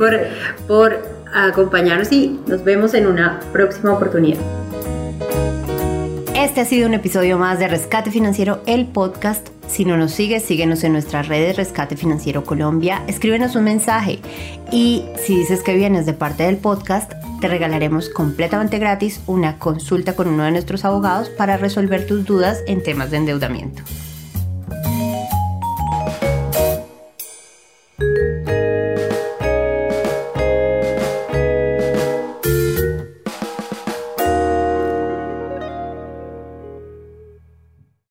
por acompañarnos y nos vemos en una próxima oportunidad. Este ha sido un episodio más de Rescate Financiero, el podcast. Si no nos sigues, síguenos en nuestras redes Rescate Financiero Colombia, escríbenos un mensaje y si dices que vienes de parte del podcast, te regalaremos completamente gratis una consulta con uno de nuestros abogados para resolver tus dudas en temas de endeudamiento.